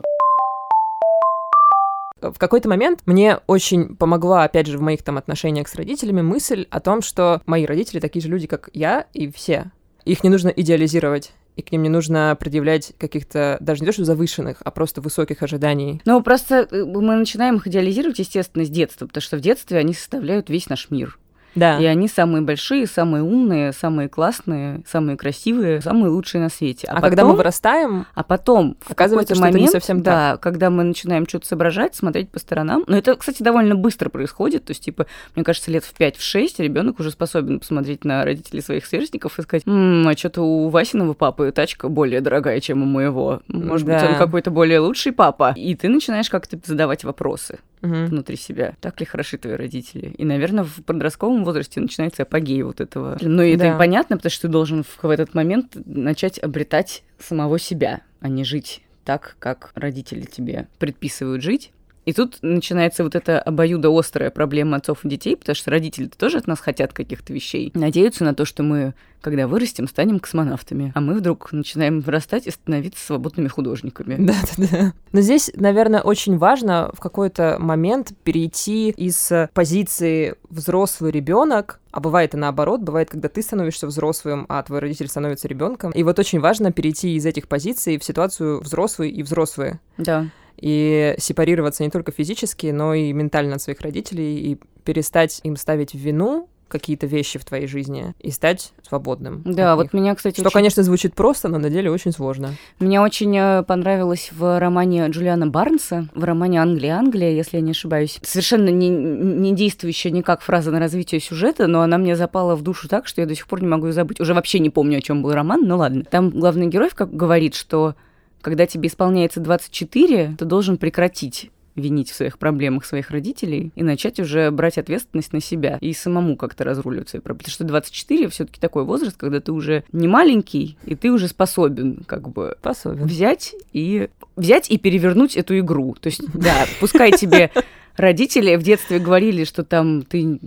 В какой-то момент мне очень помогла, опять же, в моих там отношениях с родителями мысль о том, что мои родители такие же люди, как я и все. Их не нужно идеализировать. И к ним не нужно предъявлять каких-то, даже не то, что завышенных, а просто высоких ожиданий. Ну, просто мы начинаем их идеализировать, естественно, с детства, потому что в детстве они составляют весь наш мир. Да. И они самые большие, самые умные, самые классные, самые красивые, самые лучшие на свете. А, а потом, когда мы вырастаем, а потом, в оказывается, что момент, это не совсем да, так. Когда мы начинаем что-то соображать, смотреть по сторонам. Но это, кстати, довольно быстро происходит. То есть, типа, мне кажется, лет в пять-шесть ребенок уже способен посмотреть на родителей своих сверстников и сказать: «М-м, а что-то у Васиного папы тачка более дорогая, чем у моего. Может да. быть, он какой-то более лучший папа». И ты начинаешь как-то задавать вопросы. Угу. Внутри себя. Так ли хороши твои родители? И, наверное, в подростковом возрасте начинается апогей вот этого. Но это да. и понятно, потому что ты должен в, в этот момент начать обретать самого себя, а не жить так, как родители тебе предписывают жить. И тут начинается вот эта обоюдоострая проблема отцов и детей, потому что родители-то тоже от нас хотят каких-то вещей. Надеются на то, что мы, когда вырастем, станем космонавтами. А мы вдруг начинаем вырастать и становиться свободными художниками. Да-да-да. Но здесь, наверное, очень важно в какой-то момент перейти из позиции взрослый ребенок, а бывает и наоборот, бывает, когда ты становишься взрослым, а твой родитель становится ребенком. И вот очень важно перейти из этих позиций в ситуацию взрослый и взрослые. Да. И сепарироваться не только физически, но и ментально от своих родителей, и перестать им ставить в вину какие-то вещи в твоей жизни и стать свободным. Да, вот меня, кстати... Что, очень... конечно, звучит просто, но на деле очень сложно. Мне очень понравилось в романе Джулиана Барнса, в романе «Англия, Англия», если я не ошибаюсь, совершенно не, не действующая никак фраза на развитие сюжета, но она мне запала в душу так, что я до сих пор не могу ее забыть. Уже вообще не помню, о чем был роман, но ладно. Там главный герой как говорит, что... Когда тебе исполняется двадцать четыре, ты должен прекратить винить в своих проблемах своих родителей и начать уже брать ответственность на себя и самому как-то разруливать свои проблемы. Потому что двадцать четыре все-таки такой возраст, когда ты уже не маленький, и ты уже способен как бы способен. взять и взять и перевернуть эту игру. То есть, да, пускай тебе... Родители в детстве говорили, что там ты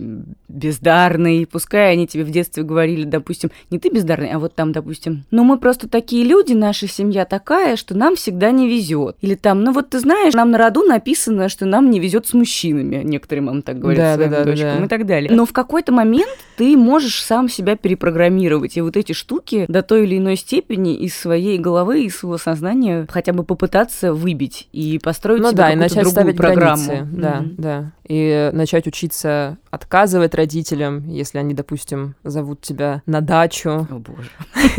бездарный, пускай они тебе в детстве говорили, допустим, не ты бездарный, а вот там, допустим, ну мы просто такие люди, наша семья такая, что нам всегда не везет. Или там, ну вот ты знаешь, нам на роду написано, что нам не везет с мужчинами, некоторые мамы так говорят да, своим да, дочкам да. и так далее. Но в какой-то момент ты можешь сам себя перепрограммировать, и вот эти штуки до той или иной степени из своей головы, из своего сознания хотя бы попытаться выбить и построить ну, себе да, какую-то другую ставить программу. Границы, да. Да, и начать учиться отказывать родителям, если они, допустим, зовут тебя на дачу, о, боже.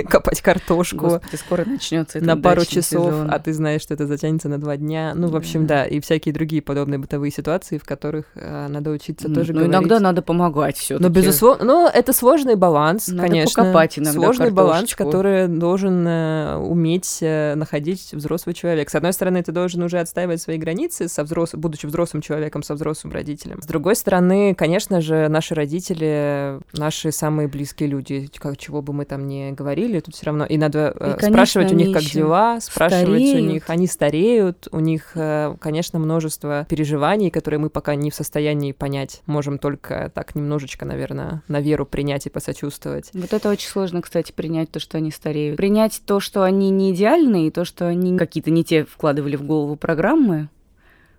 копать картошку. Господи, скоро начнется этот на пару часов, сезон. А ты знаешь, что это затянется на два дня. Ну, в общем, да, да и всякие другие подобные бытовые ситуации, в которых а, надо учиться mm. тоже ну, говорить. Ну, иногда надо помогать все. Но, безусловно, ну, это сложный баланс, надо конечно. Надо покопать иногда сложный картошечку. Баланс, который должен э, уметь э, находить взрослый человек. С одной стороны, ты должен уже отстаивать свои границы, со взрос... будучи взрослым человеком, со взрослым родителем. С другой стороны, конечно же, наши родители, наши самые близкие люди, как, чего бы мы там ни говорили, тут все равно и надо и, конечно, спрашивать у них, как дела, спрашивать стареют. у них, они стареют, у них, конечно, множество переживаний, которые мы пока не в состоянии понять, можем только так немножечко, наверное, на веру принять и посочувствовать. Вот это очень сложно, кстати, принять то, что они стареют. Принять то, что они не идеальны, и то, что они какие-то не те вкладывали в голову программы.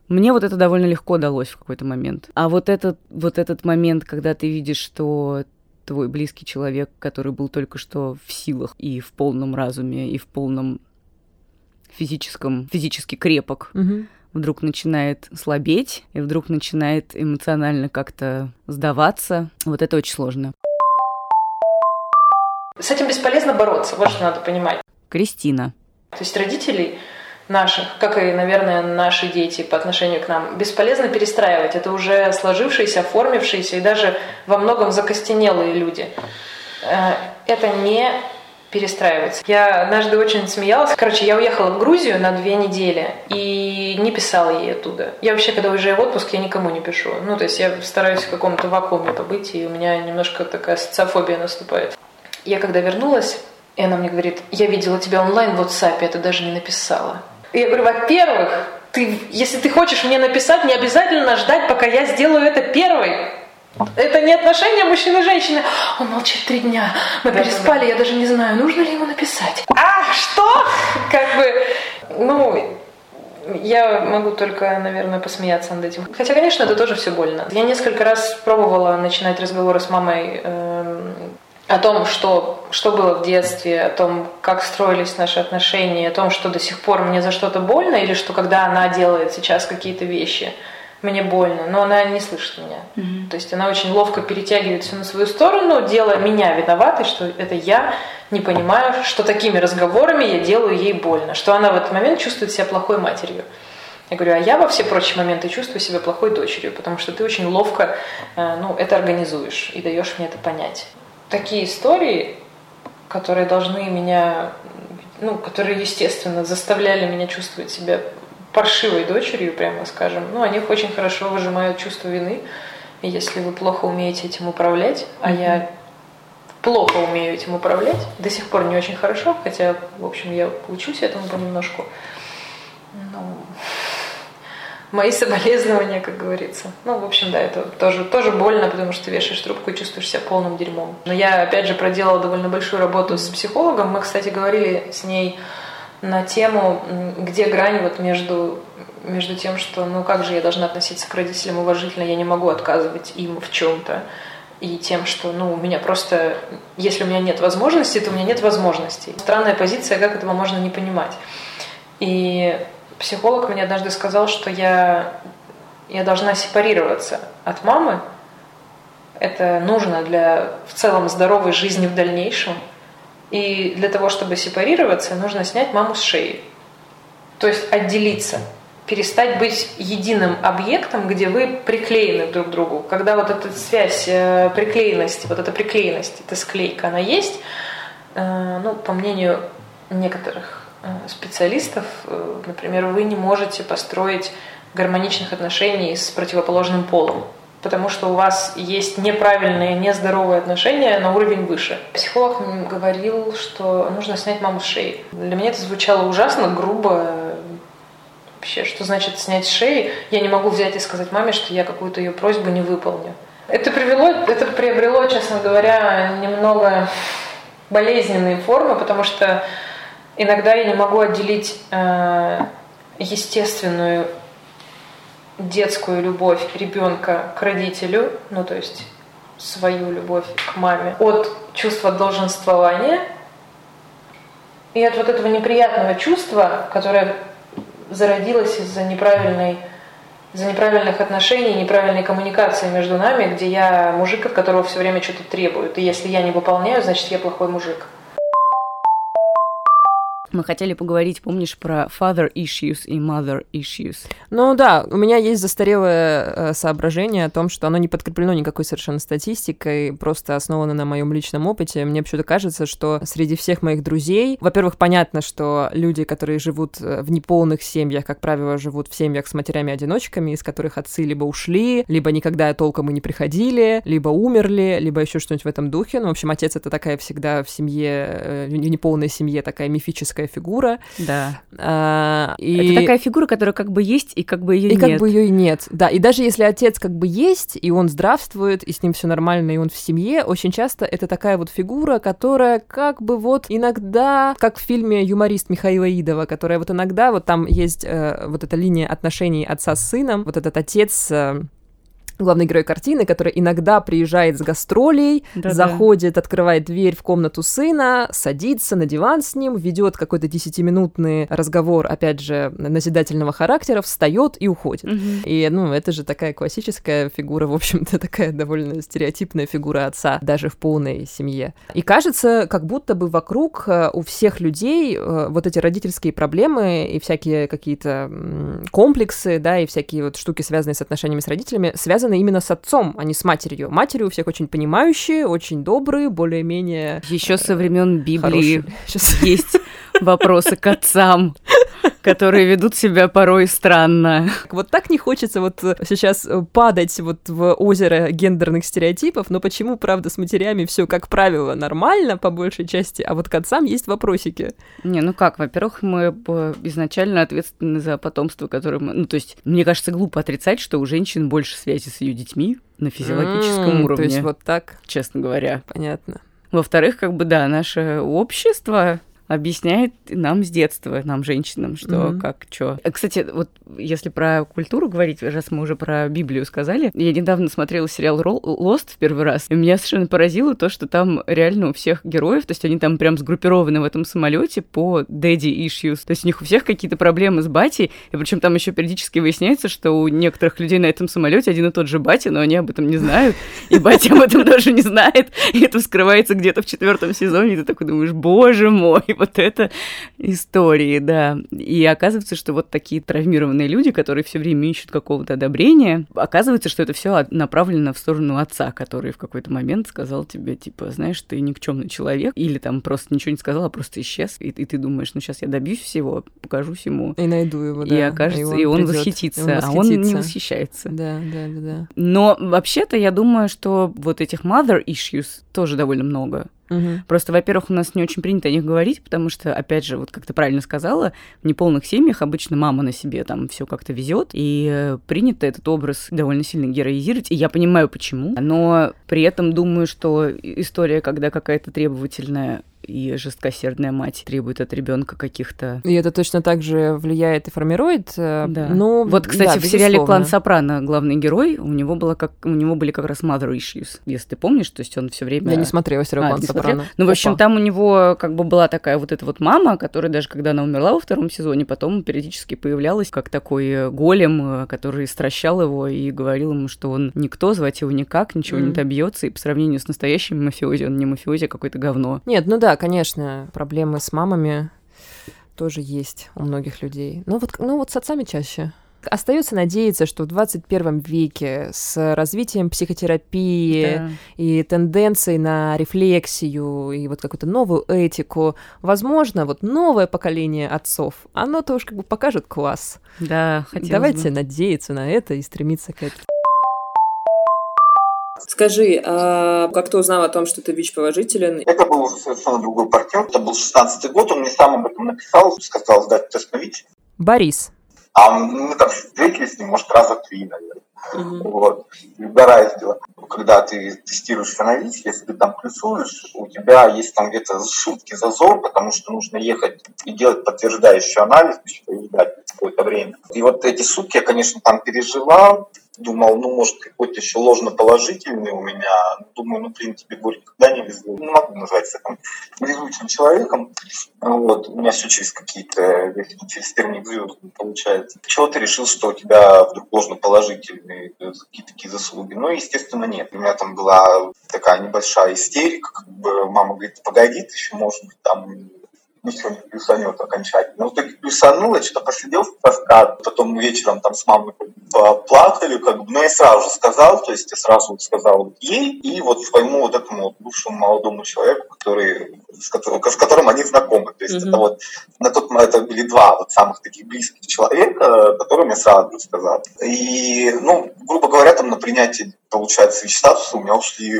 Мне вот это довольно легко далось в какой-то момент. А вот этот, вот этот момент, когда ты видишь, что твой близкий человек, который был только что в силах и в полном разуме, и в полном физическом, физически крепок, угу. вдруг начинает слабеть и вдруг начинает эмоционально как-то сдаваться. Вот это очень сложно. С этим бесполезно бороться, вот что надо понимать. Кристина. То есть родителей наших, как и, наверное, наши дети по отношению к нам, бесполезно перестраивать. Это уже сложившиеся, оформившиеся и даже во многом закостенелые люди. Это не перестраивается. Я однажды очень смеялась. Короче, я уехала в Грузию на две недели и не писала ей оттуда. Я вообще, когда уезжаю в отпуск, я никому не пишу. Ну, то есть я стараюсь в каком-то вакууме побыть, и у меня немножко такая социофобия наступает. Я когда вернулась, и она мне говорит: я видела тебя онлайн в WhatsApp, я это даже не написала. И я говорю: во-первых, ты, если ты хочешь мне написать, не обязательно ждать, пока я сделаю это первой. Это не отношения мужчины и женщины. Он молчит три дня, мы да, переспали, да, да. Я даже не знаю, нужно ли ему написать. А, что? Как бы, ну, я могу только, наверное, посмеяться над этим. Хотя, конечно, это тоже все больно. Я несколько раз пробовала начинать разговоры с мамой э- о том, что, что было в детстве, о том, как строились наши отношения, о том, что до сих пор мне за что-то больно, или что когда она делает сейчас какие-то вещи, мне больно, но она не слышит меня. Mm-hmm. То есть она очень ловко перетягивает все на свою сторону, делая меня виноватой, что это я не понимаю, что такими разговорами я делаю ей больно, что она в этот момент чувствует себя плохой матерью. Я говорю: а я во все прочие моменты чувствую себя плохой дочерью, потому что ты очень ловко ну, это организуешь и даешь мне это понять. Такие истории, которые должны меня, ну, которые, естественно, заставляли меня чувствовать себя паршивой дочерью, прямо скажем, ну, они очень хорошо выжимают чувство вины. И если вы плохо умеете этим управлять, а mm-hmm. я плохо умею этим управлять, до сих пор не очень хорошо, хотя, в общем, я учусь этому понемножку. Ну, мои соболезнования, как говорится. Ну, в общем, да, это тоже, тоже больно, потому что ты вешаешь трубку и чувствуешь себя полным дерьмом. Но я, опять же, проделала довольно большую работу с психологом. Мы, кстати, говорили с ней на тему, где грань вот между, между тем, что ну как же я должна относиться к родителям уважительно, я не могу отказывать им в чем-то, и тем, что ну у меня просто, если у меня нет возможностей, то у меня нет возможностей. Странная позиция, как этого можно не понимать. И психолог мне однажды сказал, что я, я должна сепарироваться от мамы. Это нужно для в целом здоровой жизни в дальнейшем. И для того, чтобы сепарироваться, нужно снять маму с шеи. То есть отделиться, перестать быть единым объектом, где вы приклеены друг к другу. Когда вот эта связь приклеенности, вот эта приклеенность, эта склейка, она есть, ну, по мнению некоторых специалистов, например, вы не можете построить гармоничных отношений с противоположным полом, потому что у вас есть неправильные, нездоровые отношения на уровень выше. Психолог говорил, что нужно снять маму с шеи. Для меня это звучало ужасно, грубо. Вообще, что значит снять с шеи? Я не могу взять и сказать маме, что я какую-то ее просьбу не выполню. Это привело, это приобрело, честно говоря, немного болезненные формы, потому что иногда я не могу отделить э, естественную детскую любовь ребенка к родителю, ну то есть свою любовь к маме, от чувства долженствования и от вот этого неприятного чувства, которое зародилось из-за неправильной, из-за неправильных отношений, неправильной коммуникации между нами, где я мужик, от которого все время что-то требуют, и если я не выполняю, значит я плохой мужик. Мы хотели поговорить, помнишь, про father issues и mother issues? Ну да, у меня есть застарелое соображение о том, что оно не подкреплено никакой совершенно статистикой, просто основано на моем личном опыте. Мне почему-то кажется, что среди всех моих друзей, во-первых, понятно, что люди, которые живут в неполных семьях, как правило, живут в семьях с матерями-одиночками, из которых отцы либо ушли, либо никогда толком и не приходили, либо умерли, либо еще что-нибудь в этом духе. Ну, в общем, отец — это такая всегда в семье, в неполной семье, такая мифическая фигура. Да. А, и... Это такая фигура, которая как бы есть, и как бы ее и нет. И как бы ее и нет. Да, и даже если отец как бы есть, и он здравствует, и с ним все нормально, и он в семье, очень часто это такая вот фигура, которая как бы вот иногда, как в фильме «Юморист» Михаила Идова, которая вот иногда, вот там есть э, вот эта линия отношений отца с сыном, вот этот отец... Э, главный герой картины, который иногда приезжает с гастролей, да-да, заходит, открывает дверь в комнату сына, садится на диван с ним, ведет какой-то десятиминутный разговор, опять же, назидательного характера, встает и уходит. Угу. И, ну, это же такая классическая фигура, в общем-то, такая довольно стереотипная фигура отца, даже в полной семье. И кажется, как будто бы вокруг у всех людей вот эти родительские проблемы и всякие какие-то комплексы, да, и всякие вот штуки, связанные с отношениями с родителями, связаны именно с отцом, а не с матерью. Матери у всех очень понимающие, очень добрые, более-менее... Еще со времен Библии есть вопросы к отцам, которые ведут себя порой странно. Вот так не хочется вот сейчас падать вот в озеро гендерных стереотипов, но почему, правда, с матерями все, как правило, нормально по большей части, а вот к отцам есть вопросики? Не, ну как, во-первых, мы изначально ответственны за потомство, которое мы... Ну, то есть, мне кажется, глупо отрицать, что у женщин больше связи с ее детьми на физиологическом mm, уровне. То есть вот так? Честно говоря. Понятно. Во-вторых, как бы, да, наше общество... объясняет нам с детства, нам, женщинам, что mm-hmm. как, чё. Кстати, вот если про культуру говорить, раз мы уже про Библию сказали, я недавно смотрела сериал «Lost» в первый раз, и меня совершенно поразило то, что там реально у всех героев, то есть они там прям сгруппированы в этом самолете по daddy issues, то есть у них у всех какие-то проблемы с батей, и причем там еще периодически выясняется, что у некоторых людей на этом самолете один и тот же батя, но они об этом не знают, и батя об этом даже не знает, и это вскрывается где-то в четвертом сезоне, и ты такой думаешь, боже мой, вот это истории, да. И оказывается, что вот такие травмированные люди, которые все время ищут какого-то одобрения, оказывается, что это все направлено в сторону отца, который в какой-то момент сказал тебе, типа, знаешь, ты никчемный человек, или там просто ничего не сказал, а просто исчез, и, и ты думаешь, ну сейчас я добьюсь всего, покажусь ему. И найду его, да. И окажется, и он, и он восхитится, и он восхитится, а он не восхищается. Да, да, да, да. Но вообще-то я думаю, что вот этих mother issues тоже довольно много. Угу. Просто, во-первых, у нас не очень принято о них говорить, потому что, опять же, вот как ты правильно сказала, в неполных семьях обычно мама на себе там все как-то везет, и принято этот образ довольно сильно героизировать, и я понимаю, почему, но при этом думаю, что история, когда какая-то требовательная и жесткосердная мать требует от ребенка каких-то... И это точно так же влияет и формирует. Да. Но... Вот, кстати, да, в сериале «Клан Сопрано» главный герой, у него, было как... у него были как раз mother issues, если ты помнишь, то есть он все время... Я не смотрела сериал а, «Клан Сопрано». Ну, в общем, Опа. Там у него как бы была такая вот эта вот мама, которая даже когда она умерла во втором сезоне, потом периодически появлялась как такой голем, который стращал его и говорил ему, что он никто, звать его никак, ничего mm-hmm. не добьется, и по сравнению с настоящим мафиози, он не мафиози, а какое-то говно. Нет, ну да, конечно, проблемы с мамами тоже есть у многих людей. Но вот, ну вот с отцами чаще. Остается надеяться, что в двадцать первом веке с развитием психотерапии да. и тенденцией на рефлексию и вот какую-то новую этику, возможно, вот новое поколение отцов, оно-то уж как бы покажет класс. Да, хотелось Давайте бы. надеяться на это и стремиться к этому. Скажи, а как ты узнал о том, что ты ВИЧ-положителен? Это был уже совершенно другой партнер. Это был шестнадцатый год, он мне сам об этом написал, сказал сдать тест на ВИЧ. Борис. А мы там встретились с ним, может, раза три, наверное. Mm-hmm. Вот. Другая дела. Когда ты тестируешься на ВИЧ, если ты там плюсуешь, у тебя есть там где-то сутки зазор, потому что нужно ехать и делать подтверждающий анализ, ждать какое-то время. И вот эти сутки я, конечно, там пережила. Думал, ну, может, какой-то еще ложноположительный у меня. Думаю, ну, блин, тебе, Борь, никогда не везло. Не могу назвать себя там везучим человеком. Вот. У меня все через какие-то, через терник звезд получается. Чего ты решил, что у тебя вдруг ложноположительные какие-то такие заслуги? Ну, естественно, нет. У меня там была такая небольшая истерика. Как бы мама говорит, погоди, ты еще, может быть, там... ну, сегодня плюсанет окончательно. В итоге плюсануло, что-то посидел в подкат, потом вечером там с мамой плакали, как бы, но я сразу же сказал, то есть я сразу вот сказал ей и вот своему вот этому вот бывшему молодому человеку, который, с, которым, с которым они знакомы. То есть mm-hmm. это вот на тот момент это были два вот самых таких близких человека, которым я сразу же сказал. И, ну, грубо говоря, там на принятие, получается, ВИЧ-статуса у меня ушли,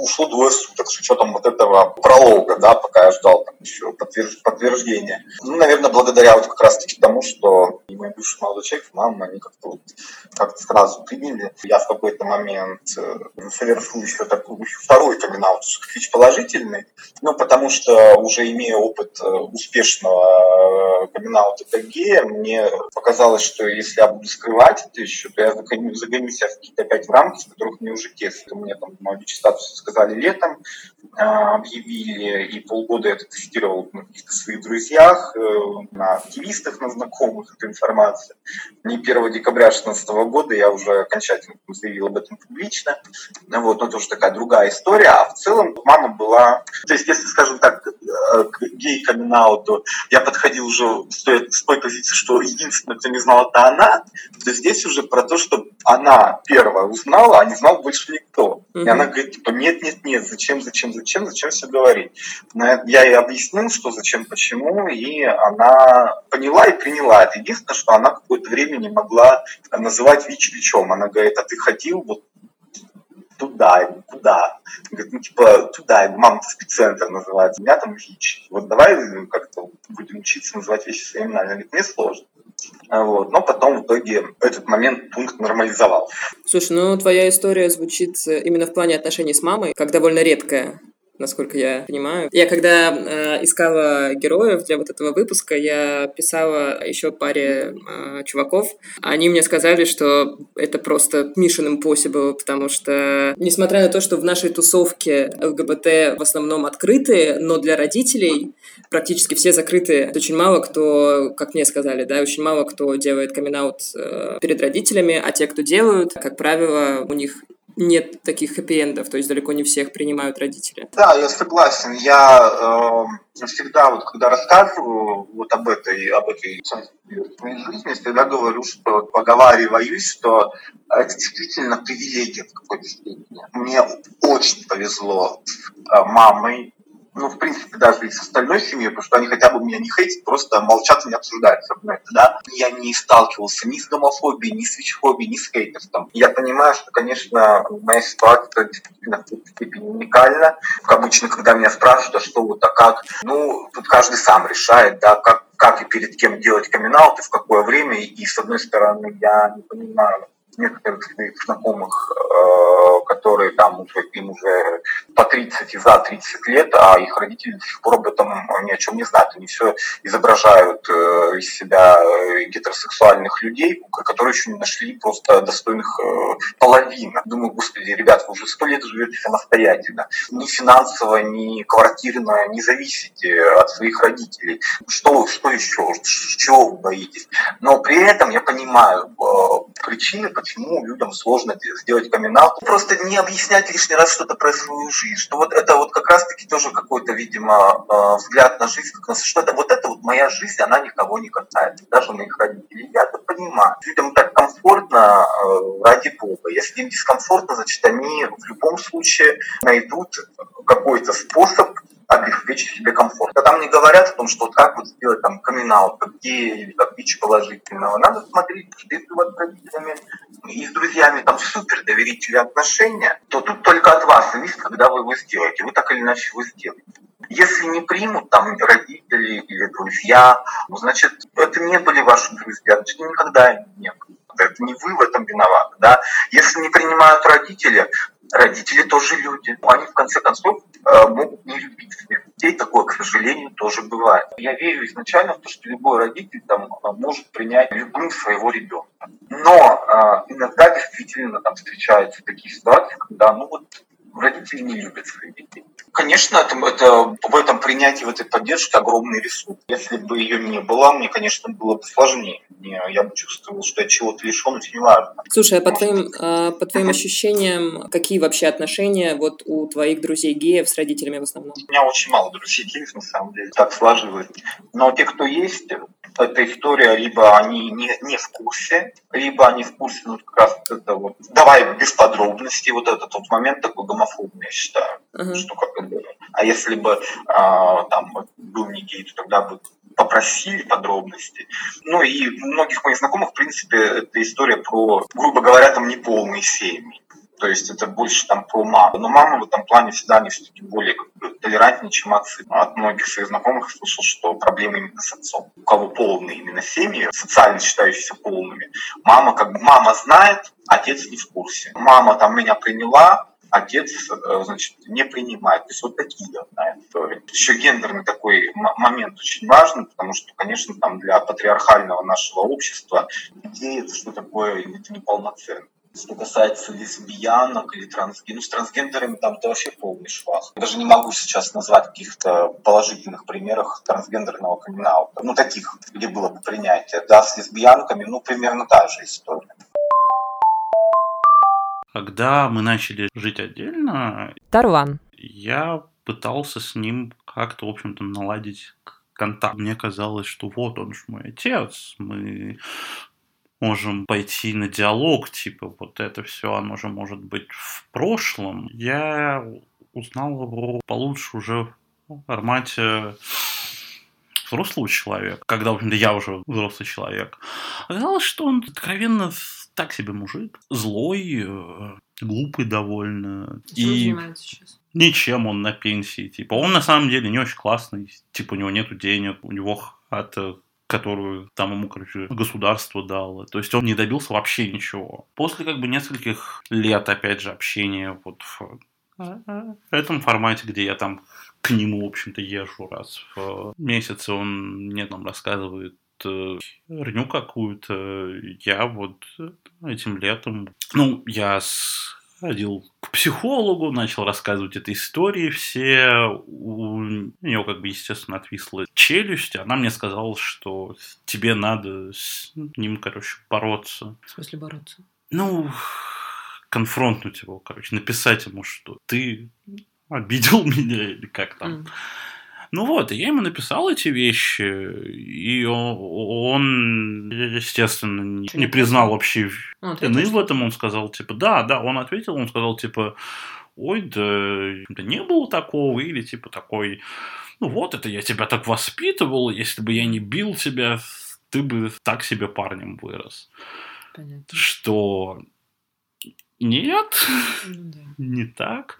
ушло двое суток с учетом вот этого пролога, да, пока я ждал там еще подтверждения. Ну, наверное, благодаря вот как раз-таки тому, что и мой бывший молодой человек, мама, они как-то вот как-то сразу приняли. Я в какой-то момент совершил еще такой второй камин-аут, ВИЧ-положительный, ну, потому что уже имея опыт успешного камин-аута как гея, мне показалось, что если я буду скрывать это еще, то я загоню, загоню себя в какие-то опять рамки, в которых мне уже тесно. Мне там ВИЧ-статус сказали летом, объявили, и полгода я это тестировал на каких-то своих друзьях, на активистах, на знакомых эту информацию. И первого декабря две тысячи шестнадцатого года я уже окончательно заявил об этом публично. Вот, но тоже такая другая история. А в целом мама была... То есть, если, скажем так, к гей-камин-ауту я подходил уже с той, с той позиции, что единственное, кто не знал, это она, то здесь уже про то, что она первая узнала, а не знал больше никто. Mm-hmm. И она говорит, типа, нет-нет-нет, зачем, зачем, зачем, зачем все говорить? Я ей объяснил, что зачем, почему, и она поняла и приняла. Это единственное, что она какое-то время не могла называть ВИЧ-ВИЧом. Она говорит, а ты ходил вот туда, ему, куда? Говорит, ну, типа, туда, ему, мама, спеццентр называется, у меня там ВИЧ. Вот давай как-то будем учиться называть вещи своими именами. Она говорит, мне сложно. Вот. Но потом в итоге этот момент пункт нормализовал. Слушай, ну твоя история звучит именно в плане отношений с мамой, как довольно редкая, насколько я понимаю. Я когда э, искала героев для вот этого выпуска, я писала еще паре э, чуваков. Они мне сказали, что это просто mission impossible, потому что, несмотря на то, что в нашей тусовке эл гэ бэ тэ в основном открытые, но для родителей практически все закрытые. Очень мало кто, как мне сказали, да, очень мало кто делает камин-аут э, перед родителями, а те, кто делают, как правило, у них... нет таких хэппи-эндов, то есть далеко не всех принимают родители. Да, я согласен. Я э, всегда, вот, когда рассказываю вот об этой, об этой части моей жизни, всегда говорю, что поговариваюсь, что это действительно привилегия в какой-то степени. Мне очень повезло с мамой, ну, в принципе, даже и с остальной семьей, потому что они хотя бы меня не хейтят, просто молчат и не обсуждают. Да? Я не сталкивался ни с гомофобией, ни с вич-фобией, ни с хейтерством. Я понимаю, что, конечно, моя ситуация действительно в какой-то степени уникальна. Обычно, когда меня спрашивают, а что вот, а как, ну, тут каждый сам решает, да, как, как и перед кем делать камин-аут, и в какое время. И, с одной стороны, я не понимаю некоторых своих знакомых, которые там уже, им уже по тридцать и за тридцать лет, а их родители до сих пор об этом ни о чем не знают. Они все изображают из себя гетеросексуальных людей, которые еще не нашли просто достойных половин. Думаю, господи, ребят, вы уже сто лет живете самостоятельно. Ни финансово, ни квартирно не зависите от своих родителей. Что, что еще? Чего вы боитесь? Но при этом я понимаю причины, почему людям сложно сделать камин-аут. Просто не объяснять лишний раз что-то про свою жизнь. Что вот это вот как раз-таки тоже какой-то, видимо, взгляд на жизнь, что это вот это вот моя жизнь, она никого не касается, даже моих родителей. Я это понимаю. Людям так комфортно, ради бога. Если им дискомфортно, значит, они в любом случае найдут какой-то способ обеспечить себе комфорт. Когда мне говорят о том, что вот как вот сделать там камин-аут, как гея или как ВИЧ положительного, надо смотреть, что если у вас с родителями и с друзьями там супер доверительные отношения, то тут только от вас зависит, когда вы его сделаете. Вы так или иначе его сделаете. Если не примут там родители или друзья, значит, это не были ваши друзья, значит, никогда не были. Это не вы в этом виноваты, да. Если не принимают родители, родители тоже люди. Они, в конце концов, могут не любить своих детей. Такое, к сожалению, тоже бывает. Я верю изначально в то, что любой родитель там, может принять любым своего ребенка. Но э, иногда действительно там, встречаются такие ситуации, когда ну, вот, родители не любят своих детей. Конечно, это, это, в этом принятии, в этой поддержке огромный ресурс. Если бы ее не было, мне, конечно, было бы сложнее. Я бы чувствовал, что я чего-то лишён, очень важно. Слушай, а по твоим, а, по твоим ощущениям, какие вообще отношения вот у твоих друзей геев с родителями в основном? У меня очень мало друзей геев, на самом деле, так сложилось. Но те, кто есть, эта история, либо они не, не в курсе, либо они в курсе, ну, как раз это вот... Давай без подробностей, вот этот вот момент такой гомофобный, я считаю, uh-huh. что как-то... А если бы а, там был не гей, то тогда бы попросили подробности. Ну и многих моих знакомых, в принципе, это история про, грубо говоря, там неполные семьи. То есть это больше там про маму. Но мама в этом плане всегда они все-таки более толерантнее, чем отцы. От многих своих знакомых слышал, что проблемы именно с отцом. У кого полные именно семьи, социально считающиеся полными, мама как бы мама знает, отец не в курсе. Мама там меня приняла, отец, значит, не принимает. То есть вот такие, да, истории. Еще гендерный такой момент очень важен, потому что, конечно, там для патриархального нашего общества идея, что такое неполноценное. Что касается лесбиянок или трансгендеров, ну, с трансгендерами там-то вообще полный швах. Я даже не могу сейчас назвать каких-то положительных примерах трансгендерного криминала. Ну, таких, где было бы принятие. Да, с лесбиянками, ну, примерно та же история. Когда мы начали жить отдельно... Тарлан. Я пытался с ним как-то, в общем-то, наладить контакт. Мне казалось, что вот он же мой отец, мы... можем пойти на диалог, типа, вот это все, оно же может быть в прошлом. Я узнал его получше уже в формате взрослого человека, когда, в общем-то, я уже взрослый человек. Оказалось, что он откровенно так себе мужик, злой, глупый довольно. Чем и занимается сейчас? Ничем он на пенсии, типа. Он, на самом деле, не очень классный, типа, у него нету денег, у него от... которую там ему, короче, государство дало. То есть он не добился вообще ничего. После как бы нескольких лет, опять же, общения вот в этом формате, где я там к нему, в общем-то, езжу раз в месяц, он мне там рассказывает херню какую-то. Я вот этим летом... Ну, я сходил к психологу, начал рассказывать эти истории все. У нее, как бы, естественно, отвисла челюсть. Она мне сказала, что тебе надо с ним, короче, бороться. В смысле бороться? Ну, конфронтнуть его, короче, написать ему, что ты обидел меня или как там. Mm. Ну вот, и я ему написал эти вещи, и он, естественно, не признал вообще вины в этом. Он сказал, типа, да, да, он ответил, он сказал, типа, ой, да не было такого, или типа такой, ну вот, это я тебя так воспитывал, если бы я не бил тебя, ты бы так себе парнем вырос. Понятно. Что... Нет, ну, да. Не так.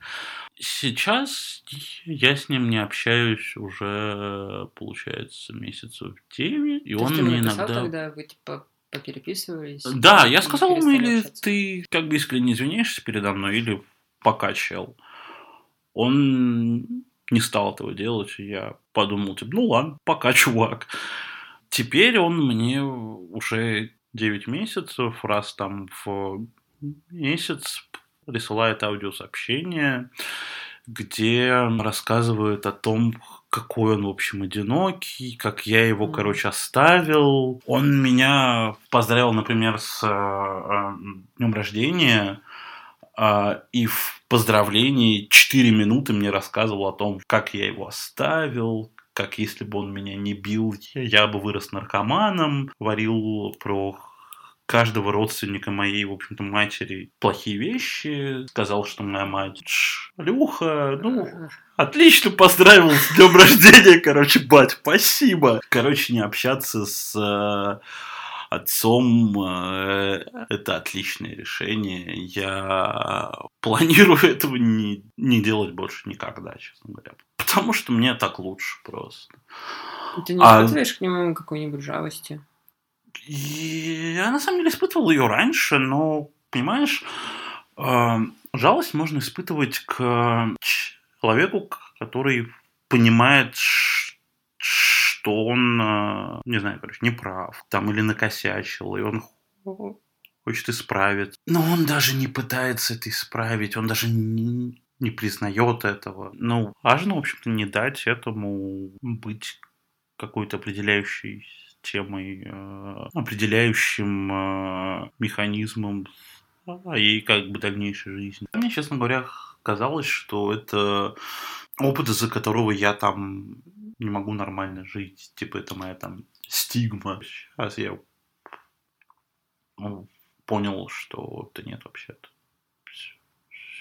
Сейчас я с ним не общаюсь уже, получается, месяцев девять. И ты он мне написал, иногда... тогда вы типа попереписывались? Да, я сказал ему, или общаться. Ты как бы искренне извиняешься передо мной, или пока, чел. Он не стал этого делать, и я подумал, типа, ну ладно, пока, чувак. Теперь он мне уже девять месяцев, раз там в... месяц присылает аудиосообщение, где рассказывает о том, какой он, в общем, одинокий, как я его, короче, оставил. Он меня поздравил, например, с э, днем рождения, э, и в поздравлении четыре минуты мне рассказывал о том, как я его оставил, как если бы он меня не бил, я бы вырос наркоманом, говорил про... каждого родственника моей, в общем-то, матери плохие вещи. Сказал, что моя мать шлюха. Ну, отлично, поздравил с днем рождения, короче, бать, спасибо. Короче, не общаться с отцом – это отличное решение. Я планирую этого не, не делать больше никогда, честно говоря. Потому что мне так лучше просто. Ты не испытываешь а... к нему какой-нибудь жалости? Я, на самом деле, испытывал ее раньше, но, понимаешь, жалость можно испытывать к человеку, который понимает, что он, не знаю, короче, неправ, там, или накосячил, и он хочет исправить. Но он даже не пытается это исправить, он даже не, не признает этого. Ну, важно, в общем-то, не дать этому быть какой-то определяющей темой, э, определяющим э, механизмом и как бы дальнейшей жизни. Мне, честно говоря, казалось, что это опыт, из-за которого я там не могу нормально жить. Типа, это моя там стигма. Сейчас я ну, понял, что это нет вообще-то.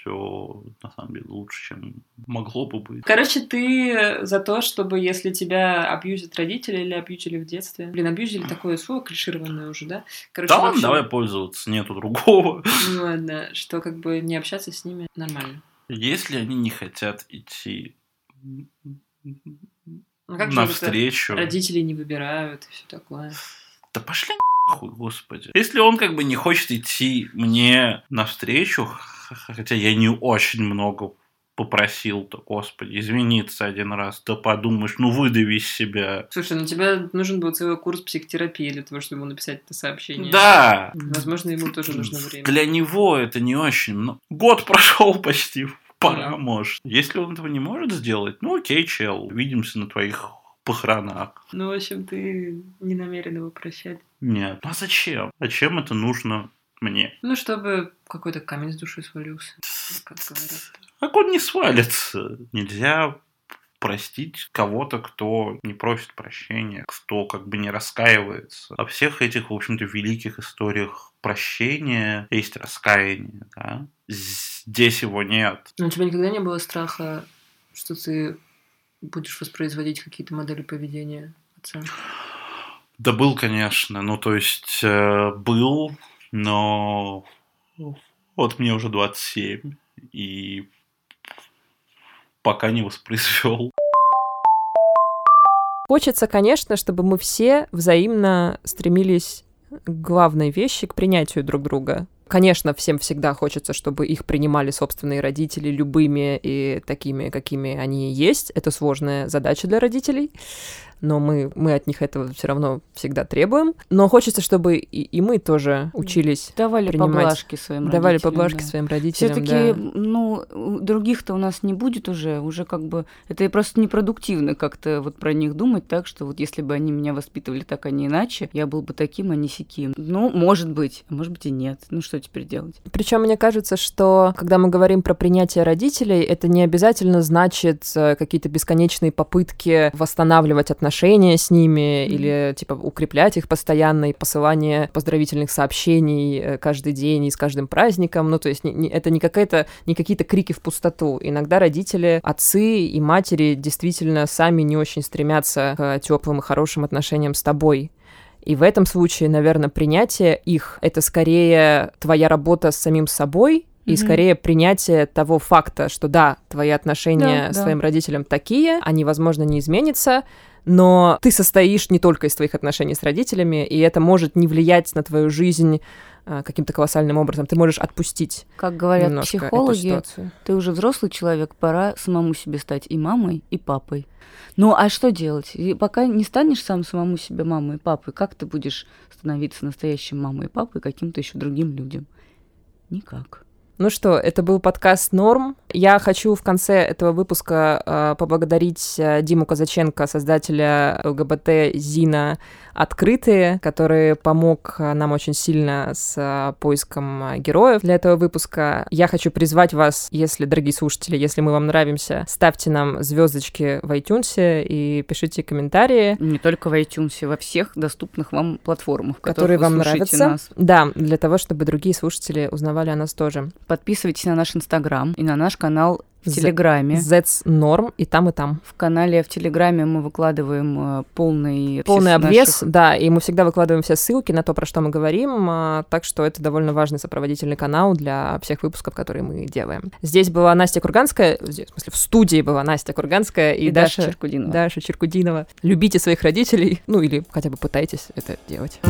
Все на самом деле лучше, чем могло бы быть. Короче, ты за то, чтобы если тебя абьюзят родители или абьюзили в детстве. Блин, абьюзили такое слово клишированное уже, да? Короче, да ладно, давай пользоваться, нету другого. Ну ладно, что как бы не общаться с ними нормально. Если они не хотят идти а как навстречу. Родители не выбирают и все такое. Да пошли хуй, господи. Если он как бы не хочет идти мне навстречу, хотя я не очень много попросил-то, господи, извиниться один раз, да подумаешь, ну выдави себя. Слушай, ну тебе нужен был целый курс психотерапии для того, чтобы ему написать это сообщение. Да! Возможно, ему тоже нужно время. Для него это не очень много. Год прошел почти, пора, да. Может. Если он этого не может сделать, ну окей, чел, увидимся на твоих похоронах. Ну, в общем, ты не намерен его прощать. Нет. Ну а зачем? Зачем это нужно мне? Ну, чтобы какой-то камень с души свалился, как говорят. Как он не свалится? Нельзя простить кого-то, кто не просит прощения, кто как бы не раскаивается. Во всех этих, в общем-то, великих историях прощения есть раскаяние, да? Здесь его нет. Но у тебя никогда не было страха, что ты будешь воспроизводить какие-то модели поведения отца? Да был, конечно. Ну, то есть, был, но вот мне уже двадцать семь. И пока не воспроизвел. Хочется, конечно, чтобы мы все взаимно стремились к главной вещи, к принятию друг друга. Конечно, всем всегда хочется, чтобы их принимали собственные родители любыми и такими, какими они есть. Это сложная задача для родителей, но мы, мы от них этого все равно всегда требуем. Но хочется, чтобы и, и мы тоже учились давали принимать... поблажки своим давали родителям. Давали поблажки, да, своим родителям. Все-таки, да, ну, других-то у нас не будет уже, уже как бы... Это просто непродуктивно как-то вот про них думать так, что вот если бы они меня воспитывали так, а не иначе, я был бы таким, а не сяким. Ну, может быть, а может быть и нет. Ну, что теперь делать? Причем мне кажется, что когда мы говорим про принятие родителей, это не обязательно значит какие-то бесконечные попытки восстанавливать отношения с ними mm-hmm. или типа укреплять их постоянно и посылание поздравительных сообщений каждый день и с каждым праздником. Ну, то есть не, не, это не, какая-то, не какие-то крики в пустоту. Иногда родители, отцы и матери действительно сами не очень стремятся к теплым и хорошим отношениям с тобой. И в этом случае, наверное, принятие их — это скорее твоя работа с самим собой и mm-hmm. скорее принятие того факта, что да, твои отношения да, с да. твоим родителем такие, они, возможно, не изменятся, но ты состоишь не только из твоих отношений с родителями, и это может не влиять на твою жизнь каким-то колоссальным образом. Ты можешь отпустить. Как говорят психологи, ты уже взрослый человек, пора самому себе стать и мамой, и папой. Ну, а что делать? И пока не станешь сам самому себе мамой и папой, как ты будешь становиться настоящим мамой и папой каким-то еще другим людям? Никак. Ну что, это был подкаст «Норм». Я хочу в конце этого выпуска э, поблагодарить Диму Казаченко, создателя ЛГБТ «Зина Открытые», который помог нам очень сильно с поиском героев для этого выпуска. Я хочу призвать вас, если, дорогие слушатели, если мы вам нравимся, ставьте нам звездочки в iTunes и пишите комментарии. Не только в iTunes, во всех доступных вам платформах, которые вам нравятся. Нас. Да, для того, чтобы другие слушатели узнавали о нас тоже. Подписывайтесь на наш Инстаграм и на наш канал в Телеграме. That's Norm и там, и там. В канале в Телеграме мы выкладываем полный... Полный обвес, наших... да, и мы всегда выкладываем все ссылки на то, про что мы говорим, так что это довольно важный сопроводительный канал для всех выпусков, которые мы делаем. Здесь была Настя Курганская, здесь, в смысле, в студии была Настя Курганская и, и Даша, Даша Черкудинова. Даша Черкудинова. Любите своих родителей, ну или хотя бы пытайтесь это делать.